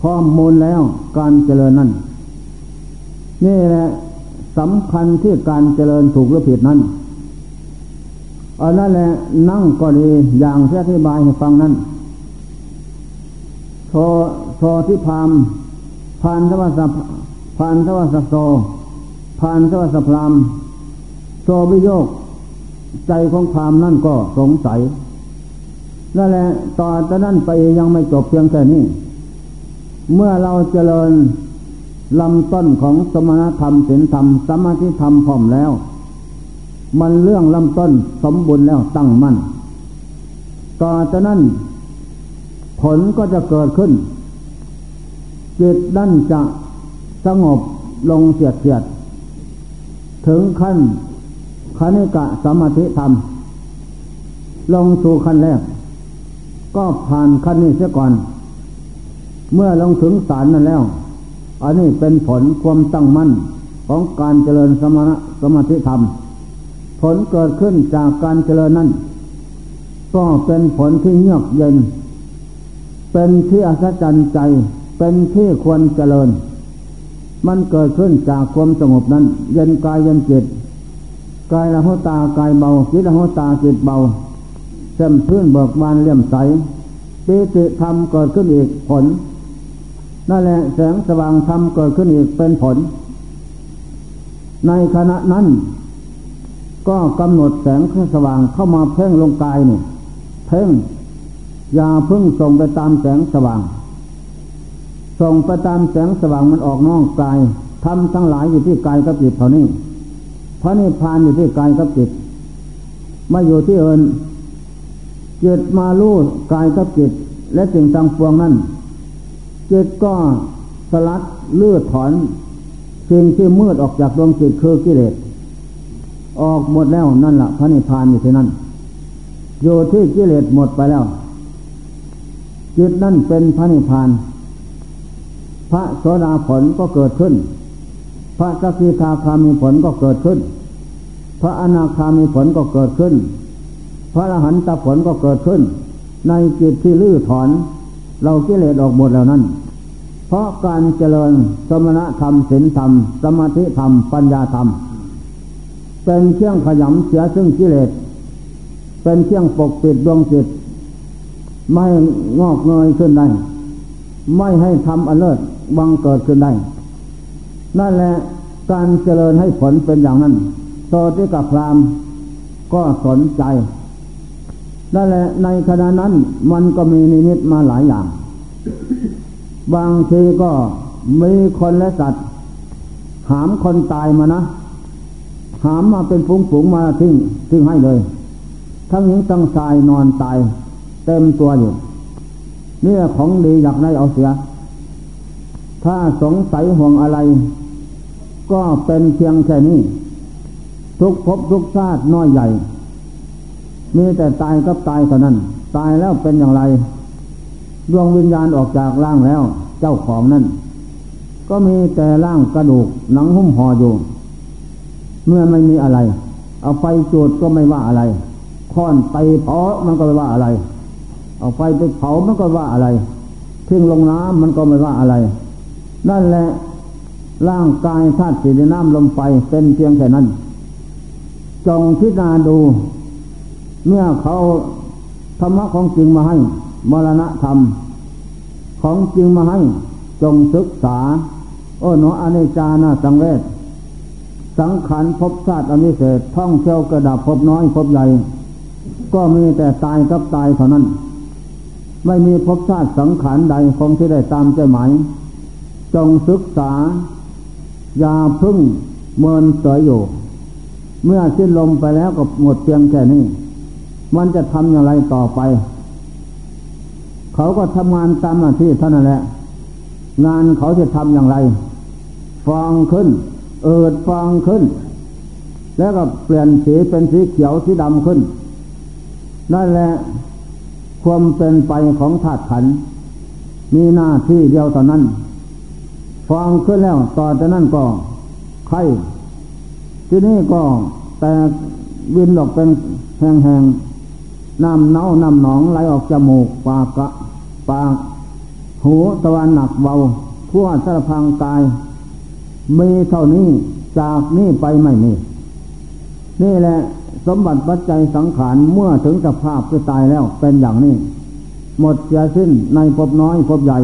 พร้อมมูลแล้วการเจริญนั้นนี่แหละสำคัญที่การเจริญถูกหรือผิดนั้นอันนั้นแหละนั่งก็ดีอย่างที่อธิบายให้ฟังนั้นโชโชทิพามพานทวสพานทวสโสพานทวสพรามโชวิโยกใจของพรามนั่นก็สงสัยนั่นแหละต่อจากนั้นไปยังไม่จบเพียงแค่นี้เมื่อเราเจริญลำต้นของสมณธรรมศีลธรรมสมาธิธรรมพร้อมแล้วมันเรื่องลำต้นสมบูรณ์แล้วตั้งมั่นต่อจากนั้นผลก็จะเกิดขึ้นจิตนั่นจะสงบลงเฉียดเฉียดถึงขั้นคณิกะสมาธิธรรมลงสู่ขั้นแรกก็ผ่านขั้นนี้เสียก่อนเมื่อลงถึงศาลนั่นแล้วอันนี้เป็นผลความตั้งมั่นของการเจริญสมณะสมาธิธรรมผลเกิดขึ้นจากการเจริญนั้นก็เป็นผลที่เยือกเย็นเป็นที่อัศจรรย์ใจเป็นที่ควรเจริญมันเกิดขึ้นจากความสงบนั้นเย็นกายเย็นจิตกายละหัวตากายเบาจิตละหัวตาจิตเบาเต็มพื้นเบิกบานเลี่ยมใสปิติธรรมเกิดขึ้นอีกผลนั่นแหละแสงสว่างธรรมเกิดขึ้นอีกเป็นผลในขณะนั้นก็กำหนดแสงสว่างเข้ามาเพ่งลงกายนี่เพ่งอย่าเพิ่งส่งไปตามแสงสว่างส่งไปตามแสงสว่างมันออกนอกกายธรรมทั้งหลายอยู่ที่กายกับจิตเท่านี้พระนิพพานอยู่ที่กายกับจิตไม่อยู่ที่อื่นจิตมาลู่กายกับจิตและสิ่งต่างพวงนั้นจิตก็สลัดเลือดถอนสิ่งที่มืดออกจากดวงจิตคือกิเลสออกหมดแล้วนั่นแหละพระนิพพานอยู่ที่นั่นอยู่ที่กิเลสหมดไปแล้วจิตนั่นเป็นพระนิพพานพระโสดาผลก็เกิดขึ้นพระสกิทาคามีผลก็เกิดขึ้นพระอนาคามีผลก็เกิดขึ้นพระอรหันตผลก็เกิดขึ้นในจิตที่ลื้อถอนเรากิเลสออกหมดแล้วนั้นเพราะการเจริญสมณธรรมศีลธรรมสมาธิธรรมปัญญาธรรมเป็นเครื่องขยำเสียซึ่งกิเลสเป็นเครื่องปกปิดดวงจิตไม่งอกเงยขึ้นได้ไม่ให้ทำอันเลิศบังเกิดขึ้นได้นั่นแหละการเจริญให้ผลเป็นอย่างนั้นโสติกพราหมณ์ก็สนใจนั่นแหละในขณะนั้นมันก็มีนิมิตมาหลายอย่างบางทีก็มีคนและสัตว์หามคนตายมานะหามมาเป็นฝูงๆมาทิ้งทิ้งให้เลยทั้งหญิงทั้งชายนอนตายเต็มตัวอยู่เนี่ยของดีอยากได้เอาเสียถ้าสงสัยห่วงอะไรก็เป็นเพียงแค่นี้ทุกภพทุกชาติน้อยใหญ่มีแต่ตายกับตายเท่านั้นตายแล้วเป็นอย่างไร ดวงวิญญาณออกจากร่างแล้วเจ้าของนั่นก็มีแต่ร่างกระดูกหนังหุ้มห่ออยู่เมื่อไม่มีอะไรเอาไฟจุดก็ไม่ว่าอะไรค้อนไปเผามันก็ไม่ว่าอะไรเอาไฟไปเผามันก็ว่าอะไรทิ้งลงน้ำมันก็ไม่ว่าอะไรนั่นแหละร่างกายธาตุสี่ดินน้ำลมไฟเป็นเพียงแค่นั้นจงพิจารณาดูเมื่อเขาธรรมะของจริงมาให้มรณะธรรมของจริงมาให้จงศึกษาโอ้หนออเนจานาสังเวชสังขารภพชาติอวิเศษท่องเที่ยวกระดับภพน้อยภพใหญ่ก็มีแต่ตายกับตายเท่านั้นไม่มีภพชาติสังขารใดคงที่ได้ตามใจหมายจงศึกษาอย่าพึ่งเมินเสยอยู่เมื่อสิ้นลมไปแล้วก็หมดเพียงแค่นี้มันจะทำอย่างไรต่อไปเขาก็ทำงานตามหน้าที่เท่านั้นแหละงานเขาจะทำอย่างไรฟองขึ้นเอิดฟองขึ้นแล้วก็เปลี่ยนสีเป็นสีเขียวสีดำขึ้นนั่นแหละความเป็นไปของธาตุขันธ์มีหน้าที่เดียวเท่านั้นฟองขึ้นแล้วต่อจากนั้นก็ไข่ที่นี่ก็แต่วินออกเป็นแห้งๆน้ำเน่าน้ำหนองไหลออกจมูกปากกะปากหูตะวันหนักเบาทั่วสารพังกายมีเท่านี้จากนี้ไปไม่มีนี่แหละสมบัติปัจจัยสังขารเมื่อถึงสภาพที่ตายแล้วเป็นอย่างนี้หมดเสียสิ้นในภพน้อยภพใหญ่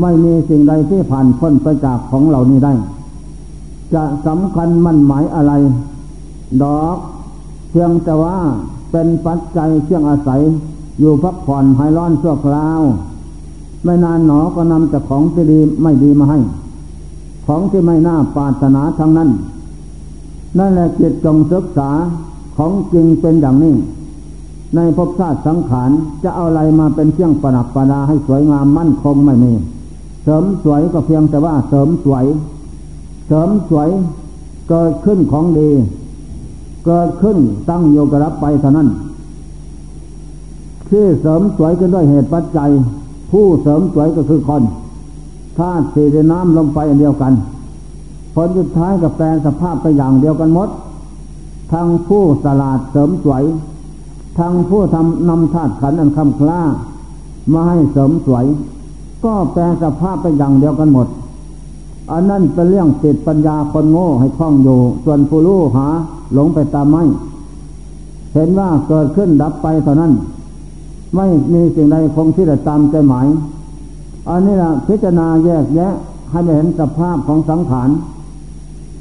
ไม่มีสิ่งใดที่ผ่านพ้นไปจากของเหล่านี้ได้จะสำคัญมั่นหมายอะไรดอกเพียงแต่ว่าเป็นปัจจัยเครื่องอาศัยอยู่พักผ่อนหายร้อนชั่วคราวไม่นานหนอก็นำแต่ของที่ดีไม่ดีมาให้ของที่ไม่น่าปรารถนาทั้งนั้นนั่นแหละจิตจงศึกษาของจริงเป็นอย่างนี้ในภพชาติสังขารจะเอาอะไรมาเป็นเครื่องประดับประดาให้สวยงามมั่นคงไม่มีเสริมสวยก็เพียงแต่ว่าเสริมสวยเสริมสวยเกิดขึ้นของดีเกิดขึ้นตั้งโยกรับไปเท่านั้นที่เสริมสวยกันด้วยเหตุปัจจัยผู้เสริมสวยก็คือคนธาตุสี่ดินน้ำลมไฟอันเดียวกันผลสุดท้ายก็แปลสภาพไปอย่างเดียวกันหมดทั้งผู้สลาดเสริมสวยทั้งผู้ทำนำธาตุขันธ์อันคำคล้ามาให้เสริมสวยก็แปลสภาพไปอย่างเดียวกันหมดอันนั้นเป็นเรื่องติดปัญญาคนโง่ให้คล่องอยู่ส่วนผู้รู้หาหลงไปตามไม่เห็นว่าเกิดขึ้นดับไปเท่านั้นไม่มีสิ่งใดคงที่จะตามใจหมายอันนี้ล่ะพิจารณาแยกแยะให้เห็นสภาพของสังขาร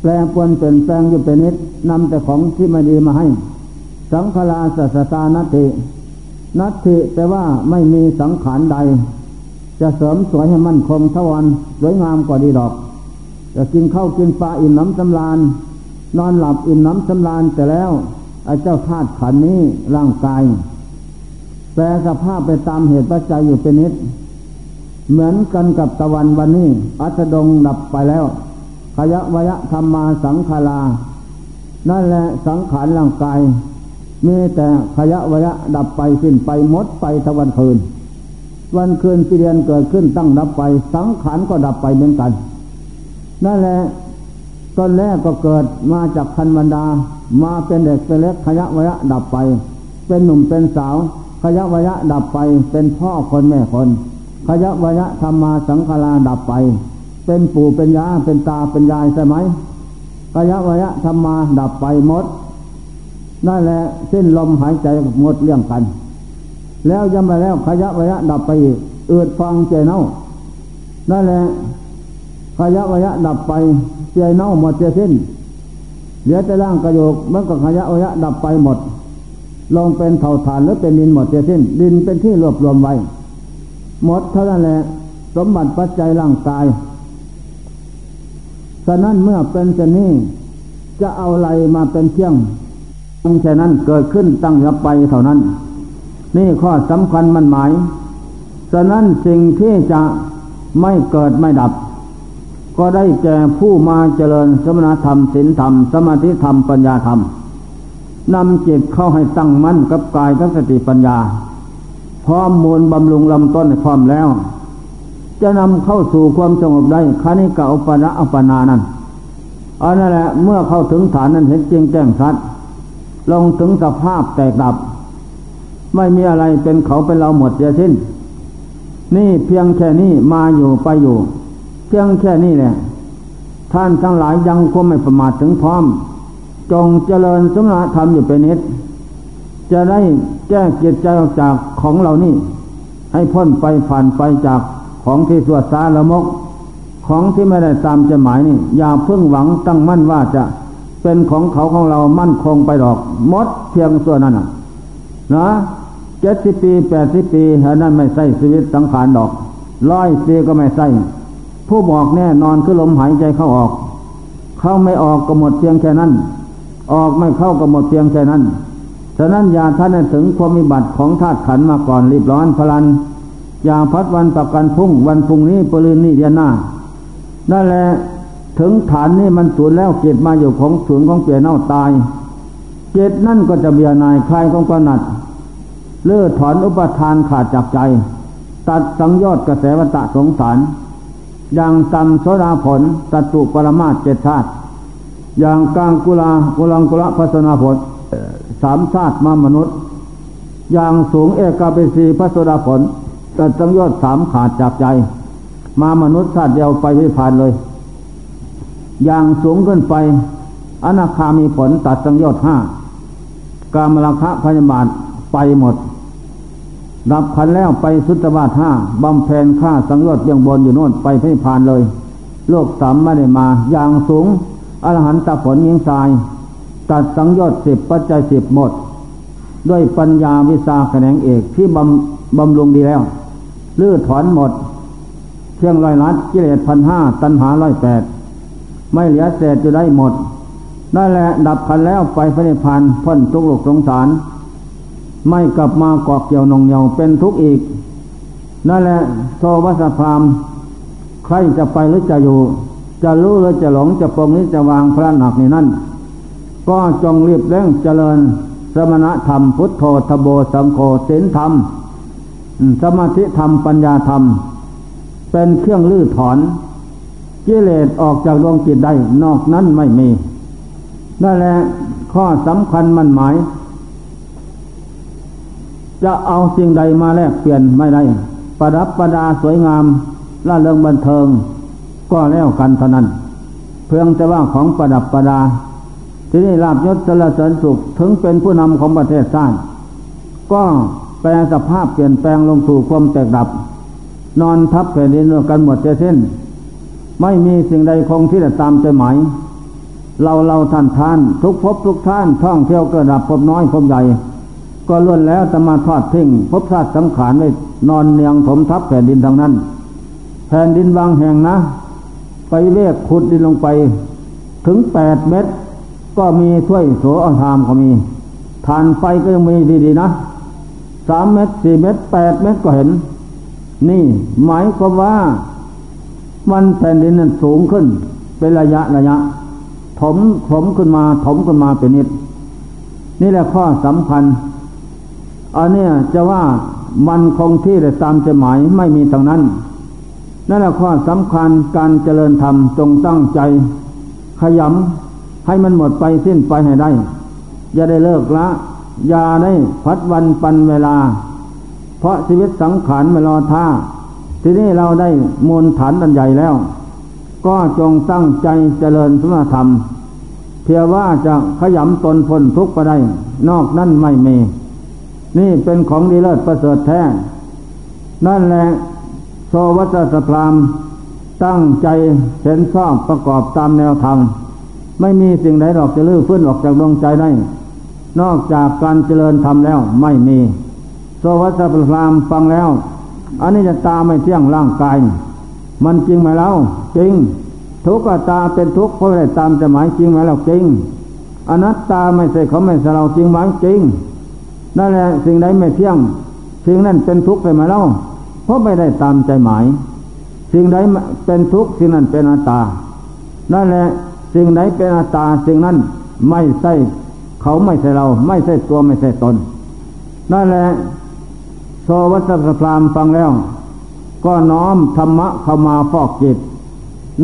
แปลปวนเปลี่ยนแปลงอยู่เป็นนิดนำแต่ของที่ไม่ดีมาให้สังขารสัสตานัตถินัตถิแปลว่าไม่มีสังขารใดจะเสริมสวยให้มั่นคงทวารสวยงามกว่าดีดอกจะกินข้าวกินปลาอิ่มน้ำสำราญนอนหลับอิ่มน้ำสำราญแต่แล้วไอ้เจ้าธาตุขันธ์นี้ร่างกายแปลสภาพไปตามเหตุปัจจัยอยู่เป็นนิดเหมือนกันกับตะวันวันนี้อัสดงดับไปแล้วขยะวยะธรรมาสังขารานั่นแหละสังขารร่างกายมีแต่ขยะวยะดับไปสิ้นไปหมดไปทั้งวันคืนวันคืนปีเดือนเกิดขึ้นตั้งดับไปสังขารก็ดับไปเหมือนกันนั่นแหละตอนแรกก็เกิดมาจากพันบรรดามาเป็นเด็กเป็นเล็กขยะวยะดับไปเป็นหนุ่มเป็นสาวขยะวยะดับไปเป็นพ่อคนแม่คนขยะวยะธรรมาสังขาราดับไปเป็นปู่เป็นย่าเป็นตาเป็นยายใช่ไหมขยะวยะธรรมาดับไปหมดนั่นแหละสิ้นลมหายใจหมดเรื่องกันแล้วย้ำไปแล้วขยะวยะดับไปอีกเอือดฟองเจเน่านั่นแหละขยะวยะดับไปเจเน่าหมดเจสิ้นเหลือแต่ร่างกระโยกมันก็ขยะวยะดับไปหมดลงเป็นเถ่าฐานหรือเป็นดินหมดเจสิ้นดินเป็นที่รวบรวมไว้หมดเท่านั้นแหละสมบัติปัจจัยร่างกายฉะนั้นเมื่อเป็นเช่นนี้จะเอาอะไรมาเป็นเครื่องตั้งแต่นั้นเกิดขึ้นตั้งรับไปเท่านั้นนี่ข้อสำคัญมันหมายฉะนั้นสิ่งที่จะไม่เกิดไม่ดับก็ได้แก่ผู้มาเจริญสมณธรรมศีลธรรมสมาธิธรรมปัญญาธรรมนำจิตเข้าให้ตั้งมั่นกับกายกับสติปัญญา พร้อมมูลบำรุงลำต้นพร้อมแล้วจะนำเข้าสู่ความสงบได้คณิกะอุปนะอัปปนานั้นอันนั่นแหละเมื่อเข้าถึงฐานนั้นเห็นจริงแจ้งชัดลงถึงสภาพแตกดับไม่มีอะไรเป็นเขาเป็นเราหมดเสียสิ้นนี่เพียงแค่นี้มาอยู่ไปอยู่เพียงแค่นี้แหละท่านทั้งหลายยังคงไม่ประมาทถึงพร้อมจงเจริญสมณธรรมอยู่เป็นนิจจะได้แก้กิจใจออกจากของเหล่านี้ให้พ้นไปผ่านไปจากของที่สวดสาละมกของที่ไม่ได้ตามใจหมายนี่อย่าเพิ่งหวังตั้งมั่นว่าจะเป็นของเขาของเรามั่นคงไปหรอกหมดเพียงส่วนนั้นนะนะเจ็ดสิบปีแปดสิบปีนั่นไม่ใช่ชีวิตสังขารดอกร้อยปีก็ไม่ใช่ผู้บอกแน่นอนคือลมหายใจเข้าออกเข้าไม่ออกก็หมดเพียงแค่นั้นออกไม่เข้าก็หมดเพียงแค่นั้นฉะนั้นอย่าท่านถึงความวิบัติของธาตุขันธ์มาก่อนรีบร้อนพลันอย่าพัดวันประกันพรุ่งวันพรุ่งนี้ปรืนนี้เดือนหน้านั่นแหละถึงฐานนี้มันสูญแล้วเกิดมาอยู่ของสูญของเปลี่ยนเน่าตายเกิดนั่นก็จะเบียนายคลายของกำหนัดเลื่อถอนอุปทานขาดจากใจตัดสังโยชน์กระแสวัฏสงสารอย่างต่ำโสดาผลตัตุปรมาสเจ็ดชาติอย่างกลางกุลากุลังกุละพัสนาผลสามชาติมามนุษย์อย่างสูงเอกาเปสีพระโสดาผลตัดสังโยชน์สามขาดจากใจมามนุษย์ชาติเดียวไปวิพานเลยอย่างสูงขึ้นไปอนาคามีผลตัดสังโยชน์ห้ากามราคะพยาบาทไปหมดดับขันแล้วไปสุตตบาทห้าบำเพ็ญฆ่าสังโยชน์เบื้องบนอยู่โน่นไปให้ผ่านเลยโลกสามไม่ได้มาอย่างสูงอรหันตผลยิงทรายตัดสังโยชน์สิบปัจจัยสิบหมดด้วยปัญญาวิชาแขนงเอกที่บำบำรุงดีแล้วลื้อถอนหมดเชียงร้อยลัดกิเลสพันห้าตัณหาร้อยแปดไม่เหลือเศษจะได้หมดนั่นแหละดับขันแล้วไปพระนิพพานพ้นทุกข์โลกสงสารไม่กลับมาเกาะเกี่ยวนองเหนียวเป็นทุกข์อีกนั่นแหละโสวัสพรามใครจะไปหรือจะอยู่จะรู้หรือจะหลงจะปรงหรือจะวางพระหนักในนั้นก็จงรีบเร่งเจริญสมณธรรมพุทโธธโบสังโฆศีลธรรมสมาธิธรรมปัญญาธรรมเป็นเครื่องลื้อถอนกิเลสออกจากดวงจิตได้นอกนั้นไม่มีนั่นแหละข้อสำคัญมันหมายจะเอาสิ่งใดมาแลกเปลี่ยนไม่ได้ประดับประดาสวยงามล่าเริงบันเทิงก็แล้วกันเท่านั้นเพียงแต่ว่าของประดับประดาที่ได้ลาภยศสรรเสริญสุขถึงเป็นผู้นำของประเทศชาติก็แปลสภาพเปลี่ยนแปลงลงสู่ความแตกดับนอนทับแผ่นดินกันหมดเส้นไม่มีสิ่งใดคงที่จะตามใจหมายเราเราท่านท่านทุกภพทุกท่านท่องเที่ยวเกิดดับภพน้อยภพใหญ่ก็ล้วนแล้วจะมาทอดทิ้งภพชาติสังขารไว้นอนเนียงถมทับแผ่นดินทางนั้นแผ่นดินบางแห่งนะไปเรียกขุดดินลงไปถึงแปดเมตรก็มีถ้วยโสอธามก็มีทานไฟก็ยังมีดีๆนะสามเมตรสี่เมตรแปดเมตรก็เห็นนี่หมายความว่ามันแผ่นดินนั้นสูงขึ้นเป็นระยะระยะถมถมขึ้นมาถมขึ้นมาเป็นนิดนี่แหละข้อสำคัญอันนี้จะว่ามันคงที่แต่ตามใจหมายไม่มีทางนั้นนั่นแหละข้อสำคัญการเจริญธรรมจงตั้งใจขยำให้มันหมดไปสิ้นไปให้ได้อย่าได้เลิกละอย่าได้พัดวันปันเวลาเพราะชีวิตสังขารไม่รอท่าทีนี้เราได้มูลฐานอันใหญ่แล้วก็จงตั้งใจเจริญสมณธรรมเพื่อว่าจะขยำตนพ้นทุกข์ไปได้นอกนั้นไม่มีนี่เป็นของดีเลิศประเสริฐแท้นั่นแหละโสวัสสพรามตั้งใจเห็นชอบประกอบตามแนวธรรมไม่มีสิ่งใดหรอกจะลื้อฟื้นออกจากดวงใจได้นอกจากการเจริญธรรมแล้วไม่มีโสวัสสพรามฟังแล้วอันนี้จะตาไม่เที่ยงร่างกายมันจริงไหมเล่าจริงทุกขตาเป็นทุกข์เพราะอะไรตามจะหมายจริงไหมเล่าจริงอนัตตาไม่ใช่เขาไม่ใช่เราจริงไหมจริงนั่นแหละสิ่งใดไม่เที่ยงสิ่งนั้นเป็นทุกข์ไปไหมเล่าเพราะไม่ได้ตามใจหมายสิ่งใดเป็นทุกข์สิ่งนั้นเป็นอนัตตานั่นแหละสิ่งใดเป็นอนัตตาสิ่งนั้นไม่ใช่เขาไม่ใช่เราไม่ใช่ตัวไม่ใช่ตนนั่นแหละ โชวัชกพรามฟังแล้วก็น้อมธรรมะเข้ามาฟอกจิต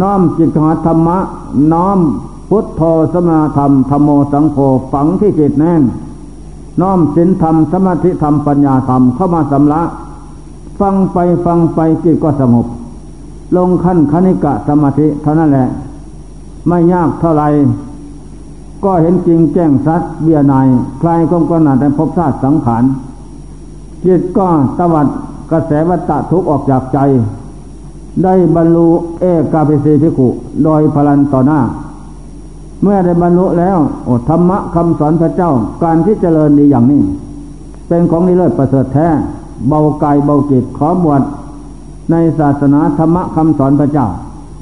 น้อมจิตเข้าหาธรรมะน้อมพุทโธสมาธรรมธัมโมสังโฆฝังที่จิตแน่นน้อมศีลธรรมสมาธิธรรมปัญญาธรรมเข้ามาสำละฟังไปฟังไปจิตก็สงบลงขั้นคณิกะสมาธิเท่านั้นแหละไม่ยากเท่าไรก็เห็นจริงแจ้งสัจเบียนายใครก็กำหนัดในภพชาติสังขารจิตก็ตวัดกระแสวัฏฏะทุกข์ออกจากใจได้บรรลุเอกาภิสิภิกขุโดยพลันต่อหน้าเมื่อได้บรรลุแล้วโอธรรมะคำสอนพระเจ้าการที่เจริญดีอย่างนี้เป็นของนิเลิศประเสริฐแท้เบากายเบาจิตขอบวชในศาสนาธรรมะคำสอนพระเจ้า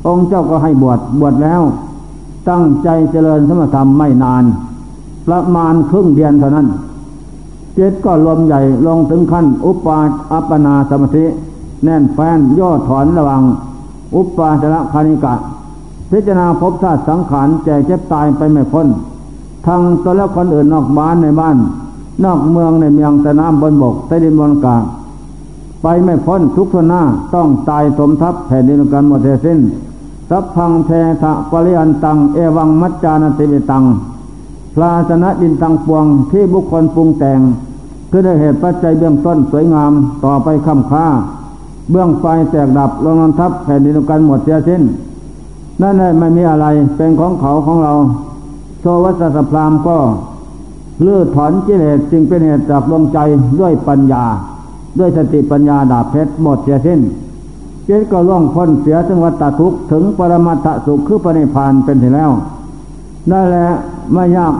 องค์เจ้าก็ให้บวชบวชแล้วตั้งใจเจริญสมถะไม่นานประมาณครึ่งเดือนเท่านั้นจิตก็รวมใหญ่ลงถึงขั้นอุปาอัปปนาสมาธิแน่นแฟ้นย่อถอนระหว่างอุปาทนะคานิกะพิจารณาภพชาติสังขารแก่เจ็บตายไปไม่พ้นทั้งตัวและคนอื่นนอกบ้านในบ้านนอกเมืองในเมืองแต่น้ำบนบกใต้ดินบนอากาศไปไม่พ้นทุกข์ทนหน้าต้องตายสมทับแผ่นดินกันหมดเสียสิ้นสัพพังเทถะปริยันตังเอวังมัจจานติเวตังปราศนะดินตังปวงที่บุคคลปรุงแต่งคือได้เหตุปัจจัยเบื้องต้นสวยงามต่อไปค่ำค่าเบื้องไฟแตกดับลงนอนทับแผ่นดินกันหมดเสียสิ้นนั่นแหละไม่มีอะไรเป็นของเขาของเราโชวัสสพรามก็ลื้อถอนกิเลสจึงเป็นเหตุจากดวงใจด้วยปัญญาด้วยสติปัญญาดาบเพชรหมดเสียสิ้นจิตก็ล่วงพ้นเสียซึ่งวัฏฏทุกข์ถึงปรมัตถสุขคือพระนิพพานเป็นที่แล้วนั่นแหละไม่ยาก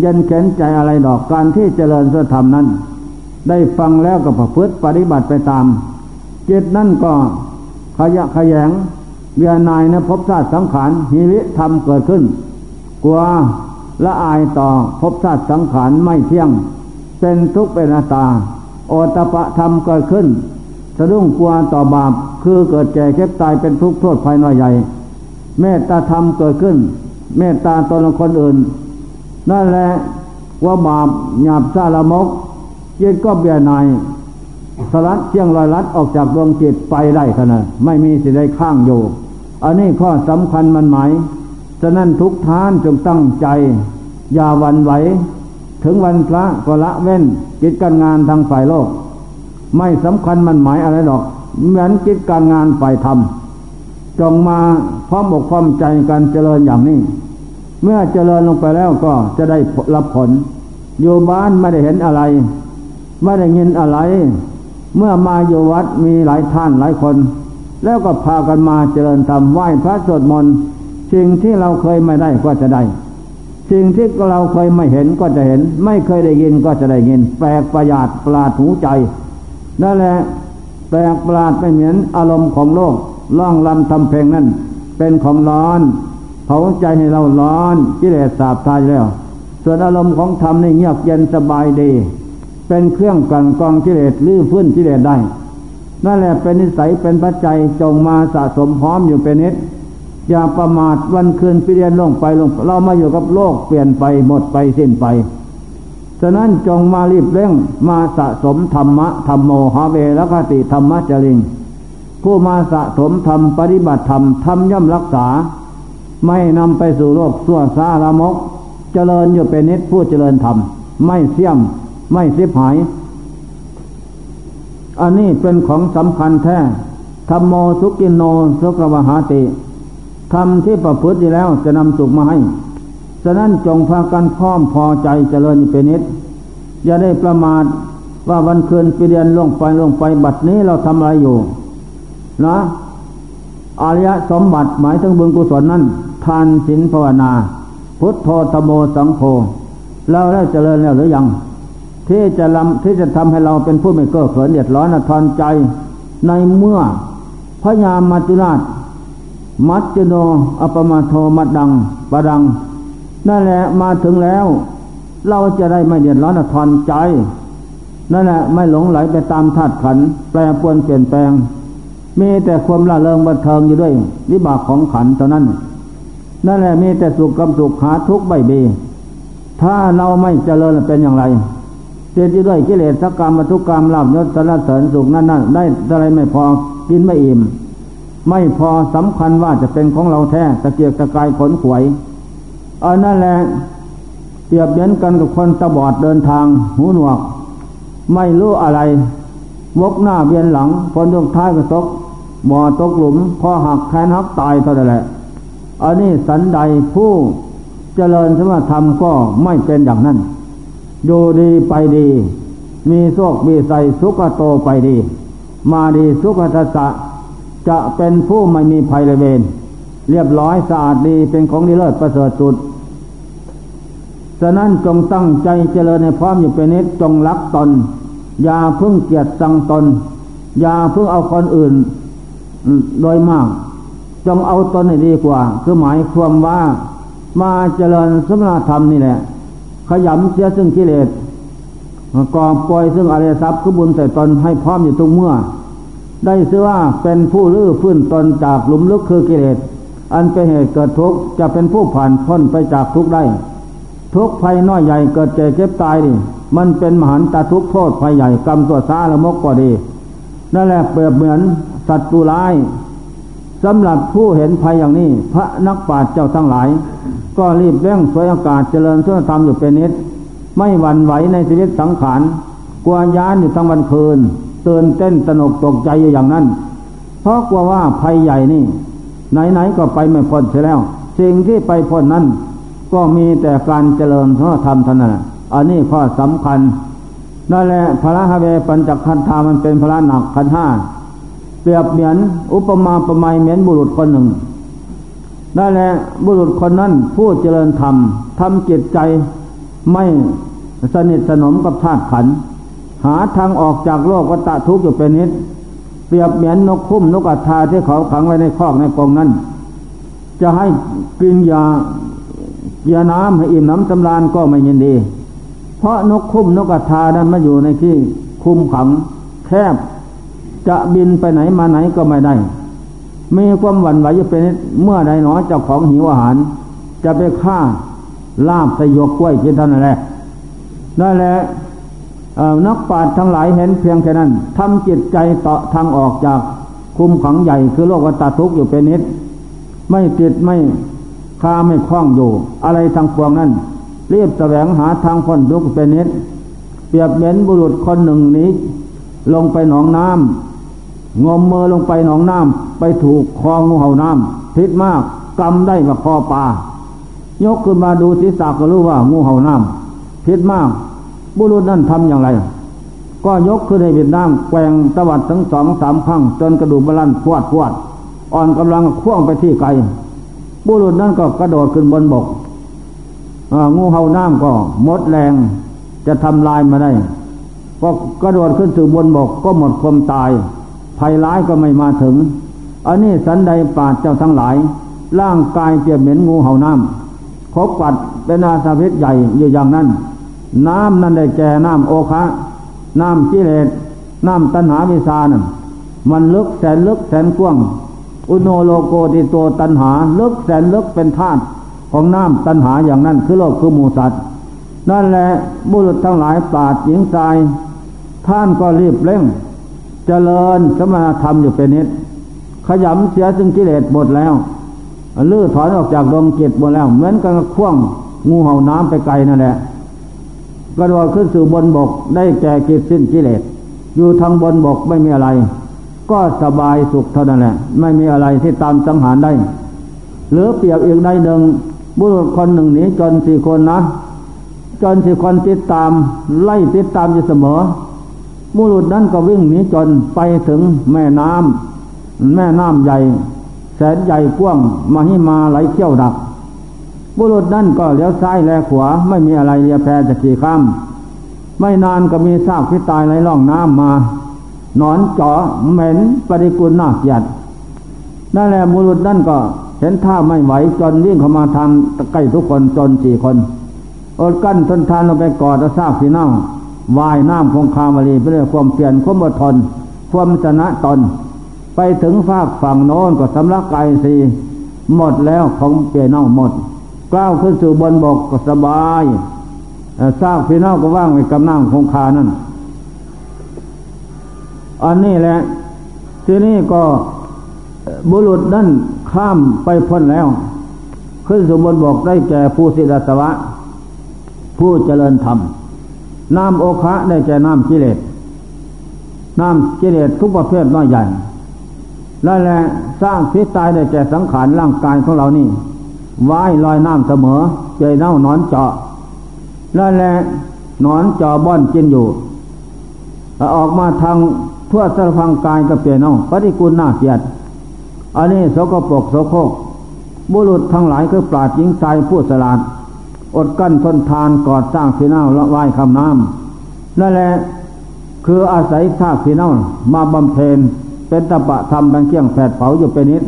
เย็นแข็งใจอะไรดอกการที่เจริญสธรรมนั้นได้ฟังแล้วก็ประพฤติปฏิบัติไปตามจิตนั่นก็ขยะขยงเบียนายในภพชาติสังขารหิริธรรมเกิดขึ้นกลัวละอายต่อภพชาติสังขารไม่เที่ยงเป็นทุกข์เป็นอนัตตาโอตปะธรรมเกิดขึ้นสะดุ้งกลัวต่อบาปคือเกิดแก่เก็บตายเป็นทุกข์โทษภัยน้อยใหญ่เมตตาธรรมเกิดขึ้นเมตตาตนและคนอื่นนั่นแหละว่าบาปหยาบซาละมกจิตก็เบียนายสลัดเที่ยงลอยลัดออกจากดวงจิตไปได้เท่านั้นไม่มีสิ่งใดข้างอยู่อันนี้ข้อสำคัญมันหมายฉะนั้นทุกท่านจงตั้งใจอย่าหวั่นไหวถึงวันพระก็ละเว้นกิจการงานทางฝ่ายโลกไม่สำคัญมันหมายอะไรหรอกเหมือนกิจการงานฝ่ายธรรมจงมาพร้อมอกพร้อมใจกันเจริญอย่างนี้เมื่อเจริญลงไปแล้วก็จะได้รับผลอยู่บ้านไม่ได้เห็นอะไรไม่ได้ยินอะไรเมื่อมาอยู่วัดมีหลายท่านหลายคนแล้วก็พากันมาเจริญธรรมไหว้พระสวดมนต์สิ่งที่เราเคยไม่ได้ก็จะได้สิ่งที่เราเคยไม่เห็นก็จะเห็นไม่เคยได้ยินก็จะได้ยินแปลกประหลาดประหลาดหูใจนั่นแหละแปลกประหลาดไม่เหมือนอารมณ์ของโลกร้องรำทำเพลงนั้นเป็นของร้อนเผาใจให้เราร้อนกิเลสสาบทายแล้วส่วนอารมณ์ของธรรมนี่เงียบเย็นสบายดีเป็นเครื่องกลั่นกรองกิเลสลื้อฟื้นกิเลสได้นั่นแหละเป็นนิสัยเป็นปัจจัยจงมาสะสมพร้อมอยู่เป็นนิดอย่าประมาทวันคืนปีเดือนล่วงไปลงเรามาอยู่กับโลกเปลี่ยนไปหมดไปสิ้นไปฉะนั้นจงมารีบเร่งมาสะสมธรรมะธัมโมหะเวรคติธรรมะจริงผู้มาสะสมธรรมปฏิบัติธรรมธรรมย่อมรักษาไม่นำไปสู่โลกชั่วซาละมกเจริญอยู่เป็นนิดผู้เจริญธรรมไม่เสี่ยมไม่เสียหายอันนี้เป็นของสำคัญแท้ธัมโมสุขิโนสุขวหาติธรรมที่ประพฤติแล้วจะนำสุขมาให้ฉะนั้นจงพากันพร้อมพอใจเจริญเป็นนิดอย่าได้ประมาทว่าวันคืนปีเดือนล่วงไปล่วงไปบัดนี้เราทำอะไรอยู่นะอริยสมบัติหมายถึงบุญกุศลนั้นทานศีลภาวนาพุทโธธัมโมสังโฆเราได้เจริญแล้วหรือยังที่จะลำที่จะทำให้เราเป็นผู้ไม่เก้อเขินเดือดร้อนทอนใจในเมื่อพญามัจจุราชมัจจุโนอปมาโทมัดดังปะดังนั่นแหละมาถึงแล้วเราจะได้ไม่เดือดร้อนทอนใจนั่นแหละไม่หลงไหลไปตามธาตุขันธ์แปรปรวนเปลี่ยนแปลงมีแต่ความละเลิงบันเทิงอยู่ด้วยวิบากของขันธ์เท่านั้นนั่นแหละมีแต่สุขกับสุขหาทุกข์ไม่มีถ้าเราไม่เจริญเป็นอย่างไร เสียที่ด้วยกิเลสกรรมทุกกรรมลาภยศสรรเสริญสุขนั่นนั่นได้อะไรไม่พอกินไม่อิ่มไม่พอสำคัญว่าจะเป็นของเราแท้ตะเกียกตะกายขนขวยอันนั่นแหละเปรียบเทียบกันกับคนตาบอดเดินทางหูหนวกไม่รู้อะไรวกหน้าเบียนหลังพลดวงท้ายกระตกบ่อตกหลุมคอหักแขนหักตายเท่านั้นแหละอันนี้สันใดผู้เจริญสมถะก็ไม่เป็นอย่างนั้นอยู่ดีไปดีมีโชคมีชัยสุขโตไปดีมาดีสุขทัสสะจะเป็นผู้ไม่มีภัยระเวณเรียบร้อยสะอาดดีเป็นของดีเลิศประเสริฐสุดฉะนั้นจงตั้งใจเจริญในพร้อมอยู่เป็นนิจจงรักตนอย่าพึ่งเกียรติสังตนอย่าพึ่งเอาคนอื่นโดยมากจงเอาตนให้ดีกว่าคือหมายความว่ามาเจริญสมณธรรมนี่แหละขยำเสียซึ่งกิเลสกอบปล่อยซึ่งอริยทรัพย์คือบุญใส่ตนให้พร้อมอยู่ทุกเมื่อได้ชื่อว่าเป็นผู้ลื้อฟื้นตนจากหลุมลึกคือกิเลสอันเป็นเหตุเกิดทุกข์จะเป็นผู้ผ่านพ้นไปจากทุกข์ได้ทุกข์ภัยน้อยใหญ่เกิดเจ็บเจ็บตายนี่มันเป็นมหันตทุกข์โทษภัยใหญ่กรรมตัวซาละมกก็ดีนั่นแหละเปรียบเหมือนสัตว์ตัวร้ายสำหรับผู้เห็นภัยอย่างนี้พระนักปราชญ์เจ้าทั้งหลายก็รีบเร่งสวยอากาศเจริญสมณธรรมอยู่เป็นนิจไม่หวั่นไหวในชีวิตสังขารกลัวย้านอยู่ทั้งวันคืนตื่นเต้นตนกตกใจอยู่อย่างนั้นเพราะกลัวว่าภัยใหญ่นี่ไหนๆก็ไปไม่พ้นเสียแล้วสิ่งที่ไปพ้นนั้นก็มีแต่การเจริญสมณธรรมเท่านั้นอันนี้ข้อสำคัญนั่นแหละพระหเวปัญจขันธามันเป็นพระหนักขันธ์ห้าเปรียบเหมือนอุปมาประมาณเหมือนบุรุษคนหนึ่งนั่นแหละบุรุษคนนั้นผู้เจริญธรรมทำจิตใจไม่สนิทสนมกับธาตุขันธ์หาทางออกจากโลกวัฏทุกข์อยู่เป็นนิจเปรียบเหมือนนกคุ้มนกอัฏฐาที่เขาขังไว้ในคอกในกรงนั้นจะให้กินยาเกี่ยน้ำให้อิ่มน้ำสำราญก็ไม่ยินดีเพราะนกคุ้มนกอัฏฐานั้นมาอยู่ในที่คุมขังแคบจะบินไปไหนมาไหนก็ไม่ได้มีความหวั่นไหวอยู่เป็นเมื่อใดหนอเจ้าของหิวอาหารจะไปฆ่าลาบสยบกล้วยกินเท่านั้นแหละนั่นแหละนักปราชญ์ทั้งหลายเห็นเพียงแค่นั้นทำจิตใจต่อทางออกจากคุมขังใหญ่คือโลกวัฏทุกข์อยู่เป็นนิจไม่ติดไม่คาไม่คล้องอยู่อะไรทางปวงนั้นรีบแสวงหาทางพ้นทุกข์เป็นนิจเปรียบเหมือนบุรุษคนหนึ่งนี้ลงไปหนองน้ำงมมือลงไปหนองน้ำไปถูกคองูเห่าน้ำพิษมากกำได้กับคอปลายกขึ้นมาดูศีรษะก็รู้ว่างูเห่าน้ำพิษมากบุรุษนั่นทำอย่างไรก็ยกขึ้นให้พิษน้ำแกว่งตวัดทั้งสองสามครั้งจนกระดูกบาลันพวดพวดอ่อนกำลังคว่ำไปที่ไกลบุรุษนั่นก็กระโดดขึ้นบนบกงูเห่าน้ำก็หมดแรงจะทำลายมาได้ก็กระโดดขึ้นสู่บนบกก็หมดความตายภัยร้ายก็ไม่มาถึงอันนี้สันใดปราชญ์เจ้าทั้งหลายร่างกายเปรียบเหมือนงูเห่าน้ำขบกัดเป็นอาสาพิษใหญ่อยู่อย่างนั้นน้ำนั้นได้แก่น้ำโอคะน้ำกิเลสน้ำตัณหาวิชานั่นมันลึกแสนลึกแสนกว้างอุโนโลโกติโตตัณหาลึกแสนลึกเป็นธาตุของน้ำตัณหาอย่างนั้นคือโลกคือหมู่สัตว์นั่นแหละบุรุษทั้งหลายปราชญ์หญิงชายท่านก็รีบเร่งเจริญสมณธรรมอยู่เป็นนิจขยำเสียซึ่งกิเลสหมดแล้วลื้อถอนออกจากดวงจิตหมดแล้วเหมือนกับคว่ำงูเห่าน้ำไปไกลนั่นแหละกระโดดขึ้นสู่บนบกได้แก่จิตสิ้นกิเลสอยู่ทางบนบกไม่มีอะไรก็สบายสุขเท่านั้นแหละไม่มีอะไรที่ตามสังหารได้หรือเปรียบอีกได้หนึ่งบุรุษคนหนึ่งหนีจนสี่คนนะจนสี่คนติดตามไล่ติดตามอยู่เสมอบุรุษนั้นก็วิ่งหนีจนไปถึงแม่น้ำแม่น้ำใหญ่แสนใหญ่กว้างมหิมาไหลเชี่ยวดักบุรุษนั้นก็เลี้ยวซ้ายแลขวาไม่มีอะไรเลียแพจะขี่ข้ามไม่นานก็มีซากที่ตายไหลล่องน้ำมานอนเจาะเหม็นปฏิกูลน่าเกลียดนั่นแหละบุรุษนั้นก็เห็นท่าไม่ไหวจนวิ่งเข้ามาทางใกล้ทุกคนจนสี่คนอดกั้นทนทานลงไปกอดซากที่เน่าว่ายน้ำคงคาวลีไปด้วยความเพียรความอดทนความชนะตนไปถึงฝากฝั่งโน้นก็สำลักไก่สีหมดแล้วของเปลี่ยนเน่าหมดกล้าวขึ้นสู่บนบกก็สบาย ซากพี่น้องก็ว่างไว้กับน้ำคงคานั่นอันนี้แหละทีนี้ก็บุรุษนั่นข้ามไปพ้นแล้วขึ้นสมบูรณ์บอกได้แก่ผู้ศิลสวะผู้เจริญธรรมน้ำโอคะได้แก่น้ำกิเลสน้ำกิเลสทุกประเภทน้อยใหญ่นั่นแหละสร้างพิษตายได้แก่สังขารร่างกายของเรานี่ว่ายลอยน้ำเสมอใจเน่านอนเจาะนั่นแหละนอนเจาะบ่อนกินอยู่ออกมาทางทั่วสารพังกายกับเปลี่ยนเอาปฏิกูลน่าเสียดอันนี้สกปรกโสโครกบุรุษทั้งหลายคือปราชญ์หญิงชายผู้สลาดอดกั้นทนทานก่อสร้างพี่น้องละไหว้คำน้ำนั่นแหละคืออาศัยซากพี่น้องมาบำเพ็ญเป็นตบะธรรมเป็นเกี่ยงแผดเผาอยู่เป็นนิด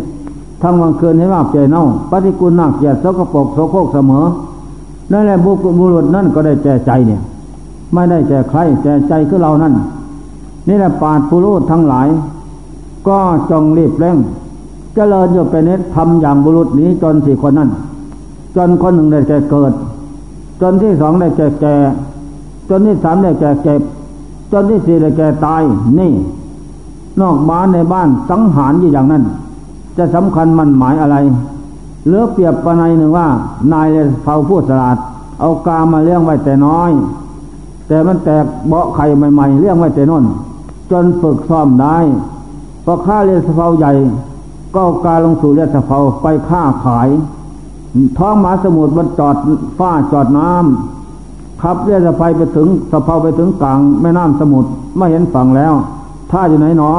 ทั้งวันคืนให้ว่าเจเน่าปฏิกูลน่าเกลียดสกปรกโสโครกเสมอนั่นแหละบุรุษนั่นก็ได้แก่ใจเนี่ยไม่ได้แก่ใครแก่ใจคือเรานั่นนี่แหละปราชญ์ผู้รู้ทั้งหลายก็จงรีบเร่งเจริญอยู่เป็นนิดทำอย่างบุรุษนี้จนสี่คนนั่นจนคนหนึ่งได้แก่เกิดจนที่สองได้แก่แก่จนที่สามได้แก่เจ็บจนที่สี่ได้แก่ตายนี่นอกบ้านในบ้านสังหารอยู่อย่างนั้นจะสำคัญมันหมายอะไรเหลือเปรียบประนัยหนึ่งว่านายเลเผาผู้สลาดเอากามาเลี้ยงไว้แต่น้อยแต่มันแตกเบาะไข่ใหม่ๆเลี้ยงไว้แต่น้นจนฝึกซ้อมได้พอฆ่าเลเผาใหญ่ก็เอากาลงสู่เลเผาไปฆ่าขายท้องมหาสมุทรมันจอดฟ้าจอดน้ำขับเรือสะพายไปถึงสะเพาไปถึงกลางแม่น้ำสมุทรไม่เห็นฝั่งแล้วท่าอยู่ไหนหนอ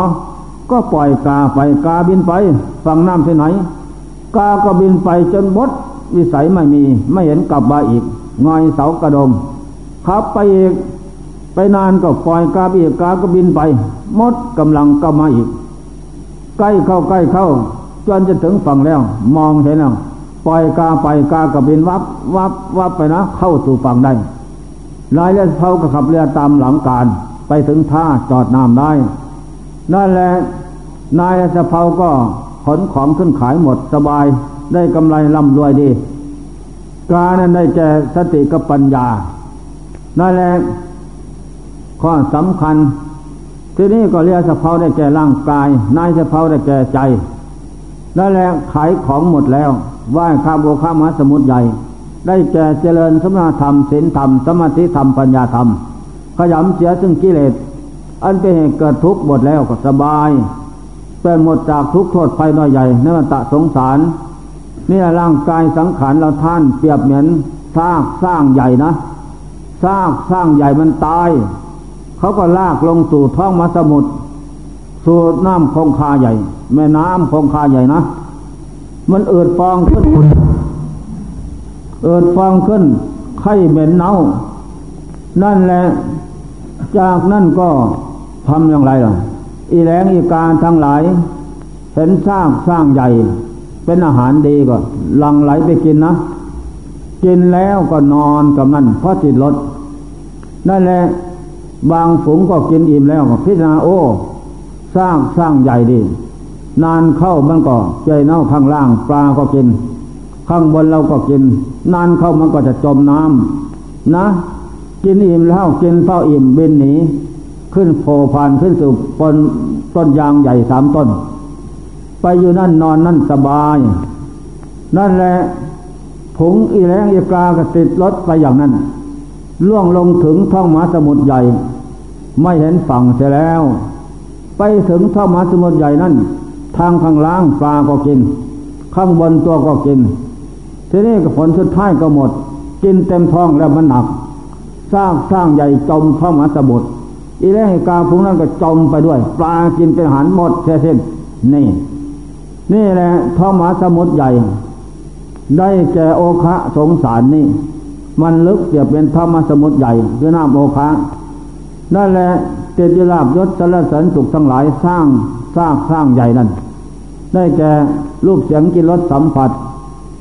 ก็ปล่อยกาไปกาบินไปฝั่งน้ำที่ไหนกาก็บินไปจนบดวิสัยไม่มีไม่เห็นกลับมาอีกงอยเสากระดมขับไปอีกไปนานก็ปล่อยกาอีกกาก็บินไปมดกำลังก็มาอีกใกล้เข้าใกล้เข้าจนจะถึงฝั่งแล้วมองเห็นแล้วปล่อยกาไปกากระบินวับวับวับไปนะเข้าสู่ฝั่งได้ลายเรือเผาก็ขับเรือตามหลังการไปถึงท่าจอดน้ำได้นั่นแหละนายสะเพาก็ขนของขึ้นขายหมดสบายได้กำไรร่ำรวยดีกานั้นได้แก่สติกับปัญญานั่นแหละข้อสำคัญที่นี่ก็เรือสะเพาได้แก่ร่างกายนายสะเพาได้แก่ใจนั่นแหละขายของหมดแล้วว่าข้ามโอข้ามมหาสมุทรใหญ่ได้แก่เจริญสมณธรรมศีลธรรมสมาธิธรรมปัญญาธรรมขยำเสียซึ่งกิเลสอันเป็นเหตุเกิดทุกข์หมดแล้วก็สบายเป็นหมดจากทุกข์โทษภัยน้อยใหญ่ในวัฏฏะสงสารนี่ร่างกายสังขารเราท่านเปรียบเหมือนซากสร้างใหญ่นะซากสร้างใหญ่มันตายเขาก็ลากลงสู่ท้องมหาสมุทรสู่น้ำคงคาใหญ่แม่น้ำคงคาใหญ่นะมันเอิดฟองขึ้นเอิดฟองขึ้นไข้เหม็นเน่านั่นแหละจากนั่นก็ทำอย่างไรล่ะอีแหลงอีการทั้งหลายเห็นสร้างสร้างใหญ่เป็นอาหารดีก็หลั่งไหลไปกินนะกินแล้วก็นอนกับนั่นเพราะติดรสนั่นแหละบางฝูงก็กินอิ่มแล้วก็พิจารณาโอ้สร้างสร้างใหญ่ดีนานเข้ามันก็ใจเน่าข้างล่างปลาก็กินข้างบนเราก็กินนานเข้ามันก็จะจมน้ำนะกินอิ่มแล้วกินเฝ้าอิ่มบินหนีขึ้นโผล่ผ่านขึ้นสู่บนต้นยางใหญ่สามต้นไปอยู่นั่นนอนนั่นสบายนั่นแหละผงอีแรงอีกากระติดรถไปอย่างนั้นล่วงลงถึงท้องมหาสมุทรใหญ่ไม่เห็นฝั่งเสียแล้วไปถึงท้องมหาสมุทรใหญ่นั่นทางข้างล่างปลาก็กินข้างบนตัวก็กินทีนี้ผลสุดท้ายก็หมดกินเต็มท้องแล้วมันหนักสร้างสร้างใหญ่จมท้องมหาสมุทรอีแลงอีกาพวกนั้นก็จมไปด้วยปลากินเป็นอาหารหมดเสียสิ้นนี่นี่แหละท้องมหาสมุทรใหญ่ได้แก่โอคะสงสารนี่มันลึกเกือบเป็นท้องมหาสมุทรใหญ่ด้วยน้ำโอคะนั่นแหละเจตยลาภยศสรรเสริญสุขทั้งหลายสร้างสร้างสร้างใหญ่นั่นได้แก่รูปเสียงกลิ่นรสสัมผัส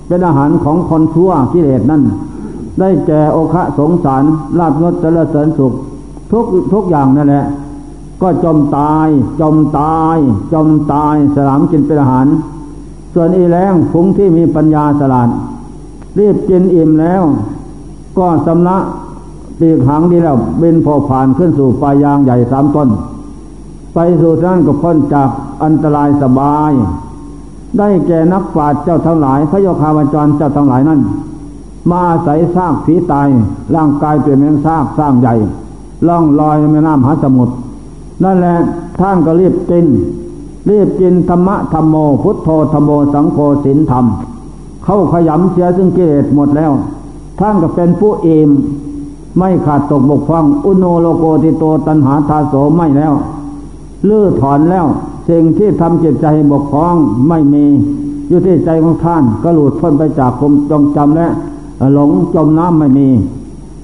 เป็นอาหารของคนชั่วกิเลสนั่นได้แก่โอคะสงสารลาภยศสรรเสริญสุขทุกทุกอย่างนั่นแหละก็จมตายจมตายจมตายสลามกินเป็นอาหารส่วนอีแรงฟุ้งที่มีปัญญาสลาดรีบกินอิ่มแล้วก็สำลัก ปีกหางดีแล้วบินพอผ่านขึ้นสู่ปลายยางใหญ่สามต้นไปสู่นั่นก็พ้นจากอันตรายสบายได้แก่นักปราชญ์เจ้าทั้งหลายพระโยคาวจรเจ้าทั้งหลายนั้นมาอาศัยซากผีตายร่างกายเปลี่ยนเป็นซากสร้างใหญ่ล่องลอยในแม่น้ำมหาสมุทรนั่นแหละท่านก็รีบกินรีบกินธรรมะธัมโมพุทโธธัมโมสังโฆศีลธรรมเข้าขยำเสียซึ่งกิเลสหมดแล้วท่านก็เป็นผู้อิ่มไม่ขาดตกบกพร่องอุโนโลโกติโตตัณหาทาโสไม่แล้วลื้อถอนแล้วสิ่งที่ทำจิตใจบกพร่องไม่มีอยู่ที่ใจของท่านก็หลุดพ้นไปจากความจงจำและหลงจมน้ำไม่มี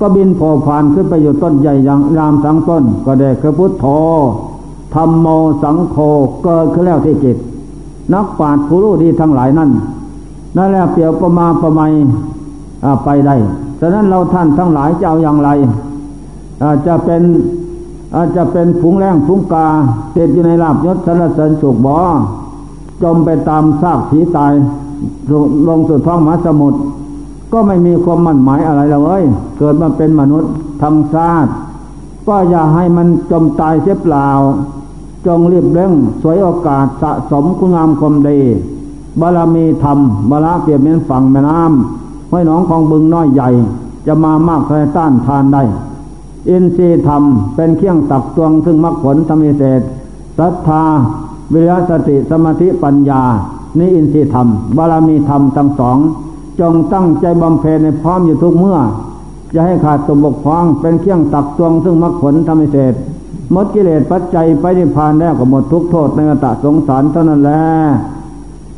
ก็บินโผล่ผ่านขึ้นไปอยู่ต้นใหญ่อย่างรามสังต้นก็ได้คือพุทโธธัมโมสังโฆเกิดขึ้นแล้วที่จิตนักปราชญ์ผู้รู้ดีทั้งหลายนั้นนั่นแหละเปรียบประมาประไมไปได้ฉะนั้นเราท่านทั้งหลายจะเอาอย่างไรอาจจะเป็นอาจจะเป็นฝูงแรงฝูงกาติดอยู่ในลาภยศสรรเสริญสุขบ่จมไปตามซากผีตายลงสู่ท้องมหาสมุทรก็ไม่มีความมั่นหมายอะไรแล้วเอ้ยเกิดมาเป็นมนุษย์ทำชาติก็อย่าให้มันจมตายเสียเปล่าจงรีบเร่งสวยโอกาสสะสมคุณงามความดีบารมีธรรมบาระเปรียบเหมือนฝั่งแม่น้ำห้วยหนองของบึงน้อยใหญ่จะมามากใครต้านทานได้อินทรีย์ธรรมเป็นเครื่องตักตวงซึ่งมรรคผลธรรมวิเศษศรัทธาวิริยะสติสมาธิปัญญานี่อินทรีย์ธรรมบารมีธรรมทั้งสองจงตั้งใจบำเพ็ญในพร้อมอยู่ทุกเมื่อจะให้ขาดตกบกพร่องเป็นเครื่องตักตวงซึ่งมรรคผลธรรมวิเศษหมดกิเลสปัจจัยไปนิพพานแล้วก็หมดทุกโทษในวัฏสงสารเท่านั้นแหละ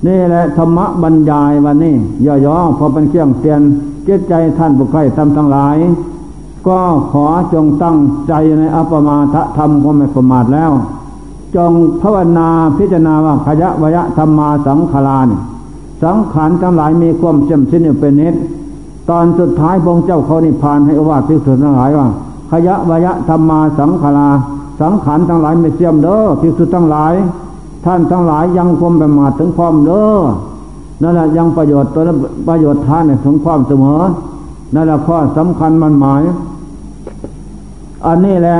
นี่แหละธรรมบรรยายวันนี้ย่อๆพอเป็นเครื่องเตือนจิตใจท่านผู้ใคร่ทำทั้งหลายก็ขอจงตั้งใจในอัปมาทธรรมความไม่ประมาทแล้วจงภาวนาพิจารณาว่าขยะวยะธรรมาสังขารานสังขารทั้งหลายมีความเสื่อมสิ้นอยู่เป็นนิจตอนสุดท้ายพระองค์เจ้าเขานิพพานให้อวาทภิกษุทั้งหลายว่าขยะวยะธรรมาสังขาราสังขารทั้งหลายไม่เสื่อมเด้อภิกษุทั้งหลายท่านทั้งหลายยังความประมาทถึงความเด้อนั่นแหละยังประโยชน์ตัวประโยชน์ท่านถึงความเสมอนั่นแหละข้อสำคัญมันหมายอันนี้แหละ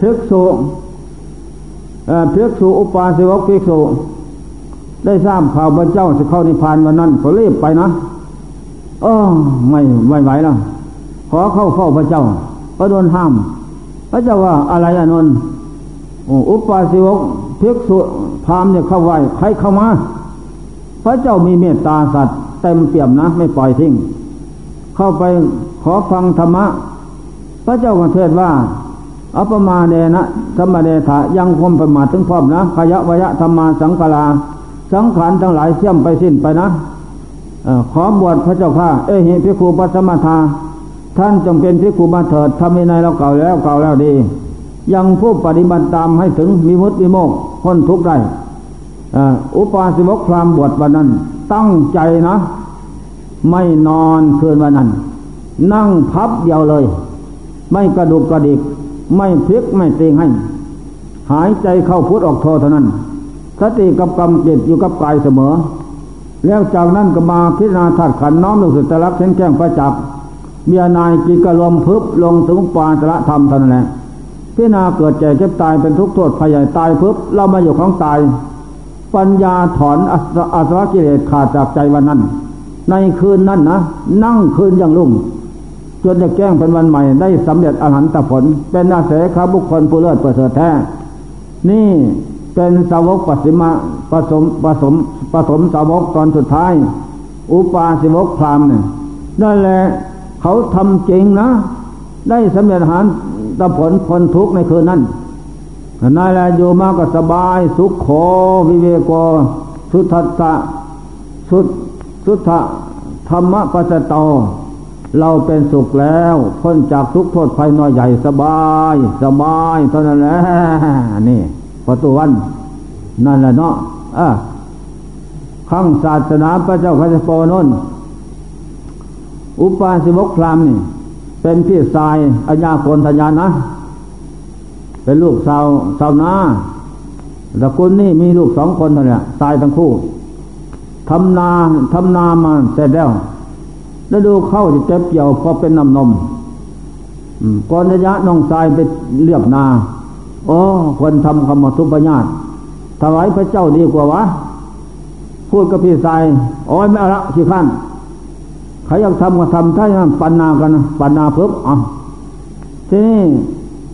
ภิกษุภิกษุอุปาสิวกภิกษุได้ทราบข่าวพระเจ้าจะเข้านิพพานวันนั้นก็รีบไปนะเออไม่ไม่ไหวแล้วขอเข้าเฝ้าพระเจ้าพระโดนห้ามพระเจ้าว่าอะไรอานนท์อุปาสิวกภิกษุพราหมณ์เนี่ยเข้าไหวใครเข้ามาพระเจ้ามีเมตตาสัตว์เต็มเปี่ยมนะไม่ปล่อยทิ้งเข้าไปขอฟังธรรมะพระเจ้าก็เทศว่าอัปปมาเนนะธัมมเนถะยังความประมาทถึงพร้อมนะขยะวยะธัมมาสังขาราสังขารทั้งหลายเสื่อมไปสิ้นไปนะเอ่อขอบวชพระเจ้าข้าเอ้ยภิกขุปัสสมาทาท่านจงเป็นภิกขุมาเถิดธรรมวินัยเราเก่าแล้วเก่าแล้วดียังผู้ปฏิบัติตามให้ถึงวิมุตติวิโมกข์พ้นทุกข์ได้เอ่ออุปาสิวกพราหมณ์บวชวันนั้นตั้งใจนะไม่นอนคืนวันนั้นนั่งพับเดียวเลยไม่กระดุกกระดิกไม่พลิกไม่เตียงให้หายใจเข้าพุทออกโทเท่านั้นสติกับกรรมจิตอยู่กับกายเสมอแล้วจากนั้นก็มาพิจารณาธาตุขันธ์น้อมลงสู่ตรัสแข็งแกร่งประจักษ์เบียนายจิตกระลมพึบลงถึงปานตระธรรมเท่านั้นแหละพิจารณาเกิดแก่เจ็บตายเป็นทุกข์โทษภัยใหญ่ตายพึบเรามาอยู่ของตายปัญญาถอนอาสวะกิเลสขาดจากใจวันนั้นในคืนนั้นนะนั่งคืนอย่างลุ่มจนจะแก้งเป็นวันใหม่ได้สำเร็จอรหันตผลเป็นอาเสขบุคคลผู้เลิศประเสริฐแท้นี่เป็นสาวกปัสสิมะผสมผสมผสมสาวกตอนสุดท้ายอุปาสิวกพราหมณ์เนี่ยนั่นแหละเขาทำจริงนะได้สำเร็จอรหันตผลพ้นทุกข์ในคืนนั้นนั่นแหละอยู่มาก็สบายสุขโขวิเวโกสุทัสสะสุทสุทธะธรรมปัสสโตเราเป็นสุขแล้วพ้นจากทุกโทษภัยน้อยใหญ่สบายสบายเท่านั้นแหละนี่ประตูวันนั่นแหละเนาะอ่ะข้างศาสนาพระเจ้าคัสปอนนอุปาสิวกพราหมณ์นี่เป็นพี่ชายอัญญาโกณฑัญญานะเป็นลูกสาวสาวนาตระกูลนี่มีลูกสองคนเท่านั้นตายทั้งคู่ทำนาทำนามาเสร็จแล้ว ฤดูเข้าจะเก็บเกี่ยวพอเป็นน้ำนมก่อนระยะน้องทรายไปเลือกนาโอ้คนทำคำทุปญาติถวายพระเจ้าดีกว่าวะพูดกับพี่ทรายโอ้ยไม่เอาละขี้ข้านใครอยากทำก็ทำถ้าอย่างปันนากันนะปันนาเพิ่มอ่ะที่นี่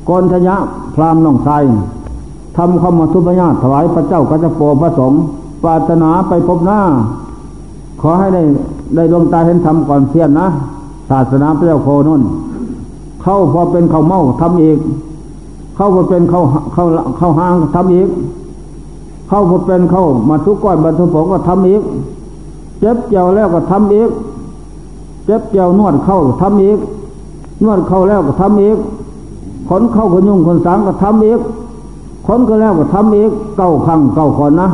ก่อนระยะพรามน้องทรายทำคำทุปญาติถวายพระเจ้ากัจจโปพระสงฆ์ปรารถนาไปพบหน้าขอให้ได้ได้ดวงตาเห็นธรรมก่อนเสียนนะศาสนาพระเจ้าโคโน่นเข้าพอเป็นเข้าเมาทำอีกเข้าพอเป็นเข้าเข้าเข้าห้างทำอีกเข้าพอเป็นเข้ามาทุกก้อนบรรทุกผงก็ทำอีกเจ็บเจียวแล้วก็ทำอีกเจ็บเจียวนวดเข้าทำอีกนวดเข้าแล้วก็ทำอีกขนเข้าขนยุ่งขนสางก็ทำอีกขนก็แล้วก็ทำอีกเก้าครั้งเก้าขนนะ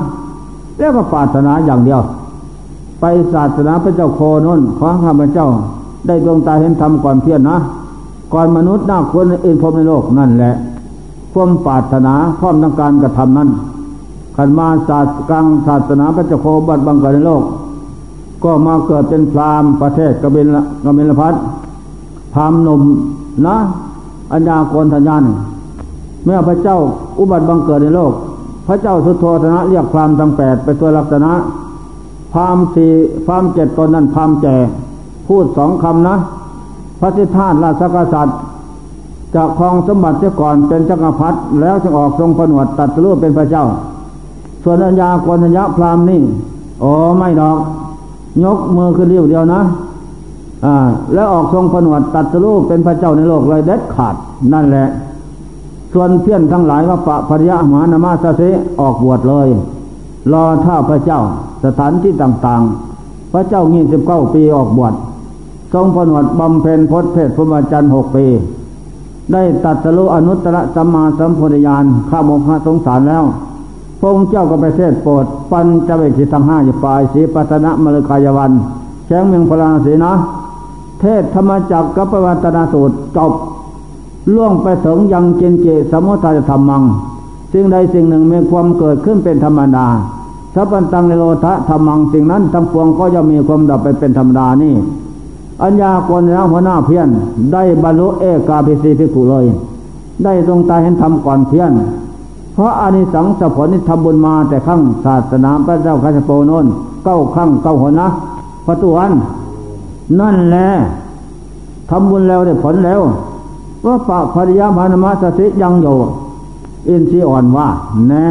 แล้วก็ปรารถนาอย่างเดียวไปศาสนาพระเจ้าโคโน่นขอข้าพเจ้าได้ดวงตาเห็นธรรมก่อนเพี้ยนนะก่อนมนุษย์น่าควรอื่นพรหมในโลกนั่นแหละความปรารถนาพร้อมทั้งการกระทำนั้นขันมาศาสกลางศาสนาพระเจ้าโคบัดบังเกิดในโลกก็มาเกิดเป็นพราหมณ์ประเทศกบิลกบิลพัสพราหมณ์หนุ่มนะอัญญาโกณฑัญญาเนี่ยเมื่อพระเจ้าอุบัติบังเกิดในโลกพระเจ้าสุโธธนะเรียกพราหมณ์ทั้งแปดไปตัวลักษณะพราหมณ์สี่พราหมณ์เจ็ดตนนั้นพราหมณ์แก่พูดสองคำนะพระสิทธาราชกษัตริย์จะครองสมบัติเสียก่อนเป็นจักรพรรดิแล้วจึงออกทรงผนวดตัดรูปเป็นพระเจ้าส่วนอัญญาโกณฑัญญาพราหมณ์นี่โอ้ไม่ดอกยกมือขึ้นเรียวเดียวนะอ่าแล้วออกทรงผนวดตัดรูปเป็นพระเจ้าในโลกเลยเด็ดขาดนั่นแหละส่วนเพี้ยนทั้งหลายว่าปะภริยะมหานามาสเสออกบวชเลยรอท่าพระเจ้าสถานที่ต่างๆพระเจ้ายี่สิบเก้าปีออกบวชทรงผนวดบำเพ็ญพจน์เพศพรหมจรรย์หกปีได้ตรัสรู้อนุตตรสัมมาสัมโพธิญาณข้ามโมฆะสงสารแล้วพระองค์เจ้าก็ไปเทศน์โปรดปัญจเวคคีทั้งห้าอยู่ปลายศรีปัตตนมฤคายวันแข้งเมืองพาราณสีนะเทศธรรมจักรกับปวัตตนสูตรจบล่วงไปถึงยังเจนเจสมุทัยธรรมังสิ่งใดสิ่งหนึ่งมีความเกิดขึ้นเป็นธรรมดาสัพพันตังนิโรธะธรรมังสิ่งนั้นทั้งปวงก็ย่อมมีความดับไปเป็นธรรมดานี่อัญญาโกณฑัญญาหัวหน้าเพี้ยนได้บรรลุเอกาภิสิภิกขุเลยได้ทรงตายเห็นธรรมก่อนเพี้ยนเพราะอานิสงส์ผลที่ทำบุญมาแต่ครั้งศาสนาพระเจ้ากัจจโปโนนเก้าครั้งเก้าหนนะพระตุวันนั่นแหละทำบุญแล้วได้ผลแล้วว่าปะภริยะมหานามาสสิยังอยู่อินทรีย์อ่อนว่าแน่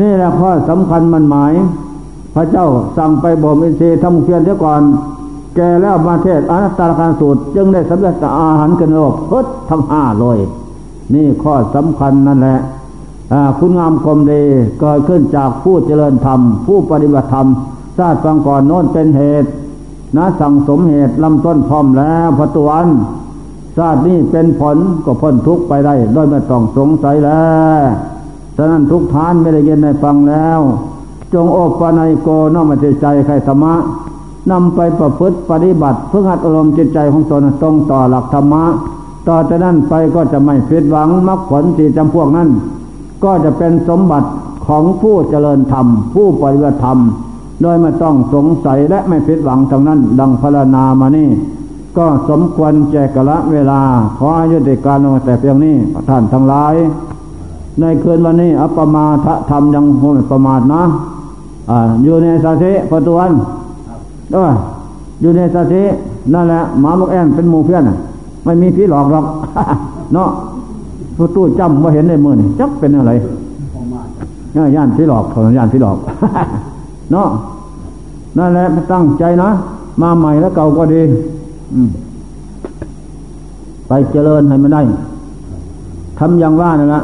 นี่แหละข้อสำคัญมันหมายพระเจ้าสั่งไปบ่มอินทรีย์ทำเพียรเสียก่อนแกแล้วมาเทศอนัตตลกาสูตรจึงได้สำเร็จอาหารกันโลกพุทธทั้งห้าเลยนี่ข้อสำคัญนั่นแหละคุณงามความดีเกิดขึ้นจากผู้เจริญธรรมผู้ปฏิบัติธรรมชาติฟังก่อนโน้นเป็นเหตุนะสั่งสมเหตุลำต้นพร้อมแล้วพระตุวันชาตินี้เป็นผลก็พ้นทุกข์ไปได้โดยไม่ต้องสงสัยแล้วฉะนั้นทุกท่านไม่ได้ยินได้ฟังแล้วจงอบปนัยโกน้อมจิตใจใครธรรมะนำไปประพฤติปฏิบัติเพื่อหัดอารมณ์จิตใจของตนตรงต่อหลักธรรมะต่อจากนั้นไปก็จะไม่ผิดหวังมรรคผลสี่จำพวกนั้นก็จะเป็นสมบัติของผู้เจริญธรรมผู้ปฏิบัติธรรมโดยไม่ต้องสงสัยและไม่ผิดหวังทั้งนั้นดังพรรณนามานี่ก็สมควรแจกละเวลาขอยุติการลงแต่เพียงนี้ท่านทั้งหลายในคืนวันนี้อัปปมาทธรรมยังคงประมาทนะอ่าอยู่ในสาธิพระตุวันด้วยอยู่ในสาธินั่นแหละหมาหมกแอนเป็นหมู่เพื่อนไม่มีผีหลอกหรอกเนาะพระตู้จำว่าเห็นในมือนี่จักเป็นอะไรย่านผีหลอกขอย่านผีหลอกเนาะนั่นแหละตั้งใจนะมาใหม่แล้วเก่าก็ดีไปเจริญให้มันได้ทำอย่างว่านะนะ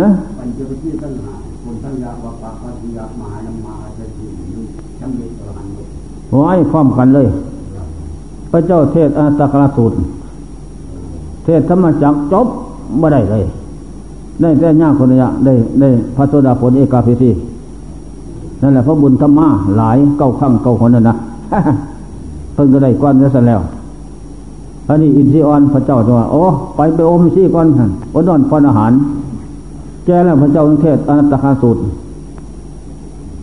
ฮะปัญจวัคคีย์ตั้งหาคนตั้งยาวปะปะทิยามหานามอาจารย์ที่นี่จำเลยตระหนักโอ้ยพร้อมกันเลยพระเจ้าเทศอนัตตลกาสูตรเทศธรรมจักรจบไม่ได้เลยได้แต่ญาคนละได้ได้พระโสดาผลเอกาภิสินั่นแหละพระบุญธรรมะหลายเก้าข้างเก้าคนนั่นนะเพิ่งก็ได้ก้อนนี้เสร็จแล้วอันนี้อินทรีย์อ่อนพระเจ้าว่าโอ้ไปไปอมซี่ก้อนนั่นอดนอนพรอาหารแกแล้วพระเจ้าเทศอนัตตลกาสูตร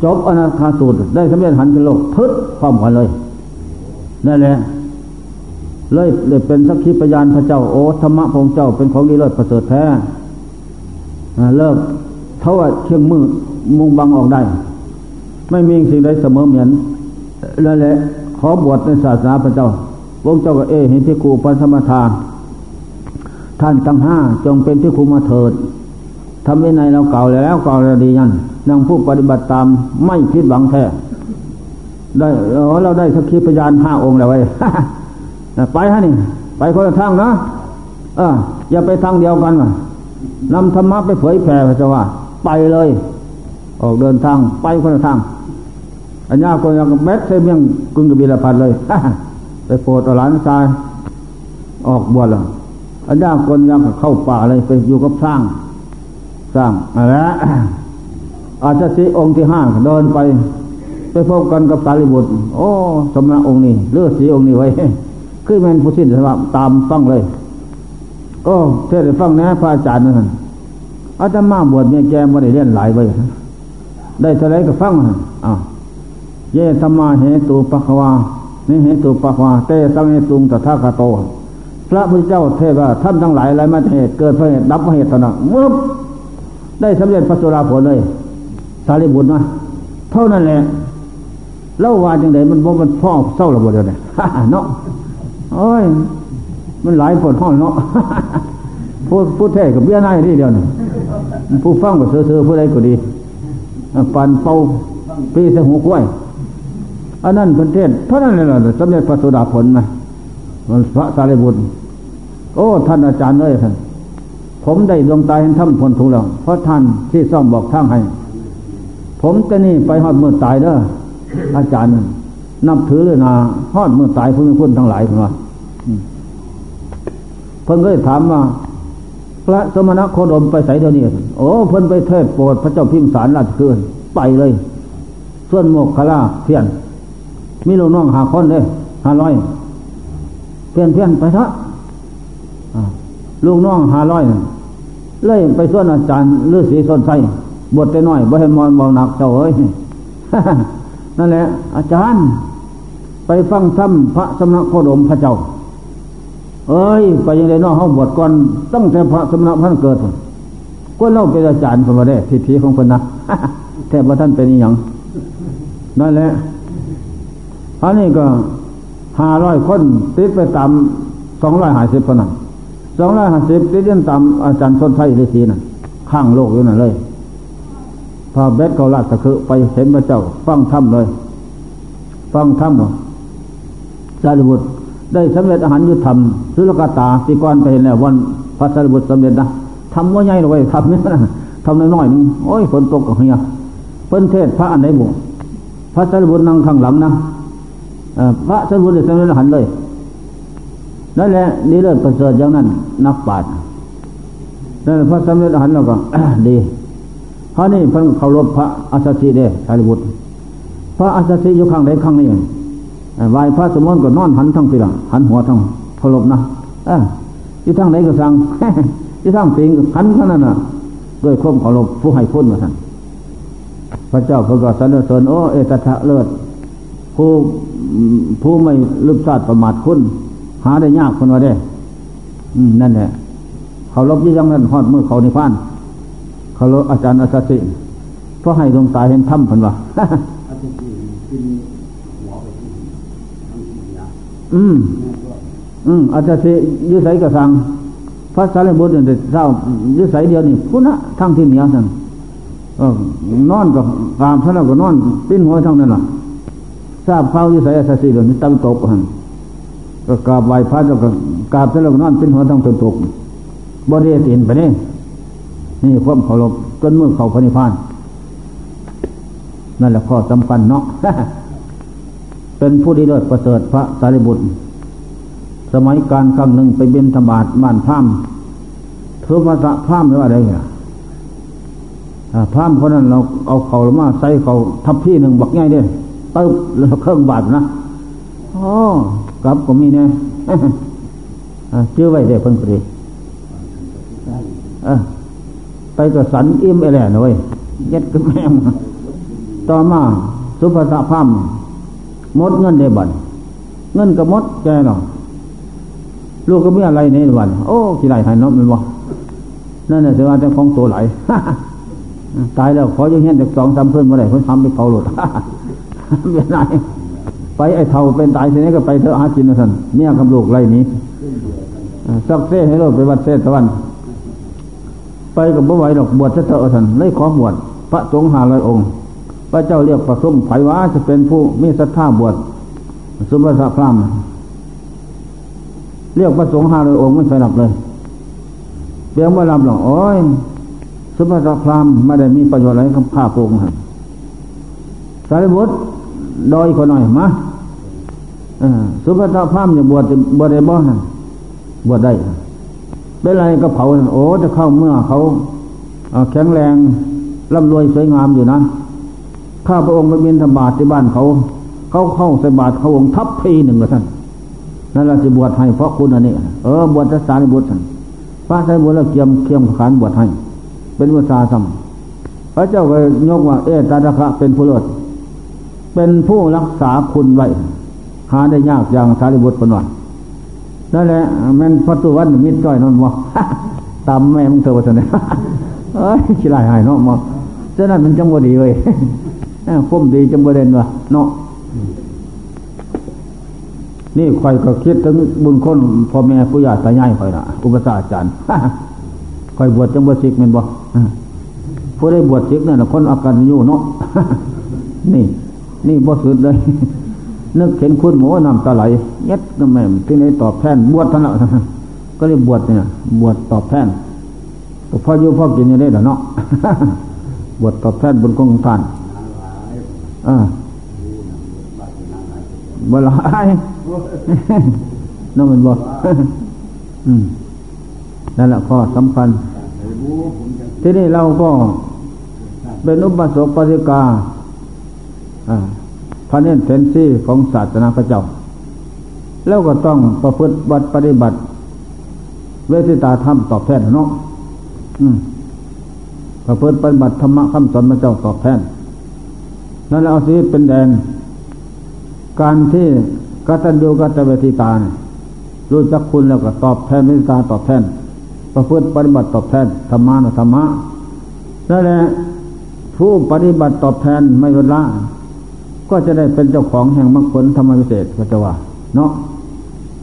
จบอนัตตลกาสูตรได้สำเร็จหันกันโลกทึดพร้อมกันเลย นั่นแหละเลยเลยเป็นสักขีพยานพระเจ้าโอ้ธรรมะของเจ้าเป็นของดีเลิศประเสริฐแท้เลิกเท่าเชียงมือมุงบังออกได้ไม่มีสิ่งใดเสมอเหมือนนั่นแหละขอบวชในศาสนาพระเจ้าวงเจ้าก็เอหินที่กูปันธรรมทานท่านทั้งห้าจงเป็นที่คุมาเถิดทำวินัยเราเก่าแล้วเก่าแล้วดียันนางผู้ปฏิบัติตามไม่ผิดหวังแท้ได้เราได้สักขีพยานห้าองค์แล้วไว้ ไปฮะนี่ไปคนละทางนะเอออย่าไปทางเดียวกันว่ะนำธรรมะไปเผยแผ่พระเจ้าว่าไปเลยออกเดินทางไปคนละทางอัญญาคนยังแม็กเซเมียงกึ่งกบิลพันเลย ไปโปรดหลานชายออกบวชแล้วอัญญาคนยังเข้าป่าเลยไปอยู่กับสร้างสร้างอะไรอาจจะสิองค์ที่ห้าเดินไปไปพบกันกับสารีบุตรโอ้สมณะองค์นี้เลือดสีองค์นี้ไว้คือแมนผู้สิ้นสภาพตามฟังเลยโอ้เทศน์ฟังนะพระอาจารย์นั่นอาจารย์มาบวชเมียแกมาได้เลี้ยนหลายไว้ได้เท่าไรก็ฟังอ้าวเยธรรมาเหตุปะขวานี่เหตุปะขวาเตสังเหตุงตถาคโตพระพุทธเจ้าเทศว่าท่านทั้งหลายอะไรมาเหตุเกิดเพราะเหตุดับเพราะเหตุเท่านั้นเมื่อได้สำเร็จพระโสดาผลเลยสารีบุตรนะเท่านั้นแหละเล่าว่าจังไดมันบ่มันพ่อเศร้าระเบิดเลยเนาะโอ้ยมันหลายฝนห้องเนาะผู้ผู้แท้กับเบี้ยนายนี่เดียวนี่ผู้ฟังก็เสือๆผู้ใดก็ดีปันเป่าปีเสหูกล้วยอันนั้นเป็นเทศเท่านั้นแหละสำเร็จพระโสดาผลนะมันพระสารีบุตรโอ้ท่านอาจารย์เอ้ยท่านผมได้ดวงตาเห็นธรรมพ้นทุกข์แล้วเพราะท่านที่ซ่อมบอกทางให้ผมจะนี่ไปฮอดมื้อตายเด้ออาจารย์นับถือเลยนะฮอดมื้อตายเพิ่นคนทั้งหลายเพิ่นว่าเพิ่นก็ถามว่าพระสมณโคดมไปไสเดี๋ยวนี้โอ้เพิ่นไปเทศน์โปรดพระเจ้าพิมสารราชคืนไปเลยส่วนโมคคัลลาเพี้ยนมีลูกน้องห้าคนเด้อห้าร้อยเพี้ยนเพี้ยนไปเถอะลูกน้องห้าร้อยน่ะเลยไปส่วนอาจารย์ฤาษีสนไส้บทแต่น้อยบ่ให้มอนมองหนักเจ้าเอ้ย นั่นแหละอาจารย์ไปฟังซ้ำพระสมณโคดมพระเจ้าเอ้ยไปยังไดน้อเฮาบวชก่อนตั้งแต่พระสมณะท่านเกิดก็เล่าเป็นอาจารย์เพิ่นบ่ได้ทิฐิของเพิ่นนะ แท้บ่ท่านเป็นอีหยังนั่นแหละอันนี้ก็ห้าร้อยคนติดไปตามสองร้อยห้าสิบคนน่ะสองร้อยห้าสิบที่เรียนตามอาจารย์สนไทยฤาษีน่ะข้างโลกอยู่นั่นเลยพาเบ็ดเขาลาดตะคือไปเห็นพระเจ้าฟังธรรมเลยฟังธรรมว่าสารีบุตรได้สำเร็จอาหารยุทธธรรมสุลกตาสีกรไปเห็นแล้ววันพระสารีบุตรสำเร็จนะทำว่าใหญ่เลยทำนี่นะทำน้อยๆนึงโอ้ยฝนตกก็เฮียเพิ่นเทศพระอันไหนบุพระสารีบุตรนั่งข้างหลังนะพระสารีบุตรได้สำเร็จอาหารเลยนั่นแหละนี่เลิศประเสริฐอย่างนั้นนักปราชญ์นั่นพระสมเด็จอรหันต์แล้วก็ ดีเพราะนี่เพิ่นเคารพพระอัสสชิเด้สารีบุตรพระอัสสชิอยู่ข้างใดข้างนี้ไหว้พระสมณก็นอนหันทั้งปีละหันหัวทั้งเคารพนะเอ้ออยู่ทางไหนก็สั่ง อยู่ทางสิงหันเท่านั้นน่ะด้วยความเคารพผู้ให้คุณว่าซั่นพระเจ้าเพิ่นก็สรรเสริญโอ้เอตถะเลิศผู้ผู้ไม่ลืมชาติประมาทคุณหาได้ยากคนว่าได้นั่นแหละเขาลบยี่ยังนั่นฮอดมือเขานิพพานเขาลบอาจารย์อัสสชิเพราะให้ดวงตาเห็นธรรมคนว่า อืมอืมอัสสชิยุสัยกระสังพระสารีบุตรเนี่ยเจ้ายุสัยเดียวนี่พุทธะทั้งที่เหนียวนั่นนอนกับตามท่านก็นอนปิ้นหัวทั้งนั้นล่ะทราบข่าวยุสัยอัสสชิเดี๋ยวนี้ตั้งตกหันก็กราบไหว้พระแล้วก็กราบเสร็จแล้วนอนเป็นหัวทั้งตนตกบ่ได้ตินไปนี่นี่ความเคารพจนมือเข้าพระนิพพานนั่นแหละข้อสำคัญเนาะ เป็นผู้ดีเลิศประเสริฐพระสารีบุตรสมัยการครั้งหนึ่งไปบิณฑบาตบ้านพราหมณ์ถือภาษาพราหมณ์หรืออะไรเนี่ยพราหมณ์คนนั้นเราเอาเขามาใส่เขาทับที่หนึ่งบักใหญ่เด้อตึ๊บแล้วเครื่องบาดนะอ๋อกลับก็มีแน่ชื่อไว้ได้เพิ่นก็ดีไปก็สันอิ่มไอ้แหล่นะเว้ยเย็ดกับแม่ต่อมาสุภาษาพร่ำหมดเงินได้บัด เงินก็หมดแกหรอลูกก็ไม่อะไรในวันโอ้กี่ไหลหายน้ำมันวะนั่นแหละเสียว่าแต่ของตัวไหลตายแล้วขอยังเห็นจากสองสามเพื่อนมาได้เขาทำไปเผาหลุดเป็นไรไปไอ้เท่าเป็นตายทีนี้ก็ไปเถอะหากินนะท่านเมียคำลูกไรนี้สักเซ่ให้เราไปวัดเซ่ตะวันไปกับบ่ไหวหรอกบวชเถอะท่านเลยขอบวชพระสงฆ์ห้าร้อยองค์พระเจ้าเรียกประสมไผวะจะเป็นผู้มีศรัทธาบวชสมบัติพรามเรียกพระสงฆ์ห้าร้อยองค์ไม่ใช่หลับเลยเบี้ยงว่าหลับหรอกโอ้ยสมบัติพรามไม่ได้มีประโยชน์อะไรกับข้าพงศ์ท่านสารีบุตรดอยคนหน่อยมาสุภาพพรามอย่าบวชบวชได้บ่ฮะบวชได้เป็นไรก็เผาโอ้จะเข้าเมื่อเขาแข็งแรงร่ำรวยสวยงามอยู่นะข้าพระองค์ไปบิณฑบาตที่บ้านเขาเขาเข้าใส่บาตรเขาองค์ทัพพีหนึ่งกับท่านนั่นเราจะบวชให้เพราะคุณอันนี้เออบวชสารีบุตรพระสารีบุตรเราเกี่ยมเกี่ยมขานบวชให้เป็นวุษาสัมพระเจ้าก็ยกว่าเอตตาคะเป็นผู้เลิศเป็นผู้รักษาคุณไว้หาได้ยากอย่างสารีบุตรปนวันนั่นแหละมันพระตุวันมิตรจ้อยนอนมอตามแม่มึงเธอว่าเสนอเอ้ยขี้ลายหายเนาะมอเจ้านั่นมันจังหวะดีเลยคุ้มดีจังหวะเด่นวะเนาะนี่ใครก็คิดถึงบุญคุณพ่อแม่ผู้ญาติตายายใครนะอุปสาอาจารย์ใครบวชจังหวะศิกมันบ่ผู้ได้บวชศิกนั่นคนอาการอยู่เนาะนี่นี่บ่สุดเลยนึกเห็นคุณหมูน้ำตาไหลเย็ดก็แม่ที่ไหนตอบแทนบวชท่านละก็เลยบวชเนี่ยบวชตอบแทนก็พ่ออยู่พ่อกินอยู่ได้เหรอเนาะบวชตอบแทนบุญของท่านอ่าบ่หลายน้องมันบวชนั่นแหละข้อสำคัญที่นี่เราก็เป็นอุปสมบทกาพระเนนเซนซี่ของศาสนาพระเจ้าแล้วก็ต้องประพฤติบัตรปฏิบัติเวทิตาธรรมตอบแทนเนาะประพฤติปฏิบัติธรรมะคำสอนพระเจ้าตอบแทนนั่นแล้วเอาชีวิตเป็นแดนการที่กตัญญูกตเวทิตารู้จักคุณแล้วก็ตอบแทนเวทิตาตอบแทนประพฤติปฏิบัติตอบแทนธรรมะนะธรรมะนั่นแหละผู้ปฏิบัติตอบแทนไม่ลดละก็จะได้เป็นเจ้าของแห่งมรรคผลธรรมวิเศษก็จะว่าเนาะ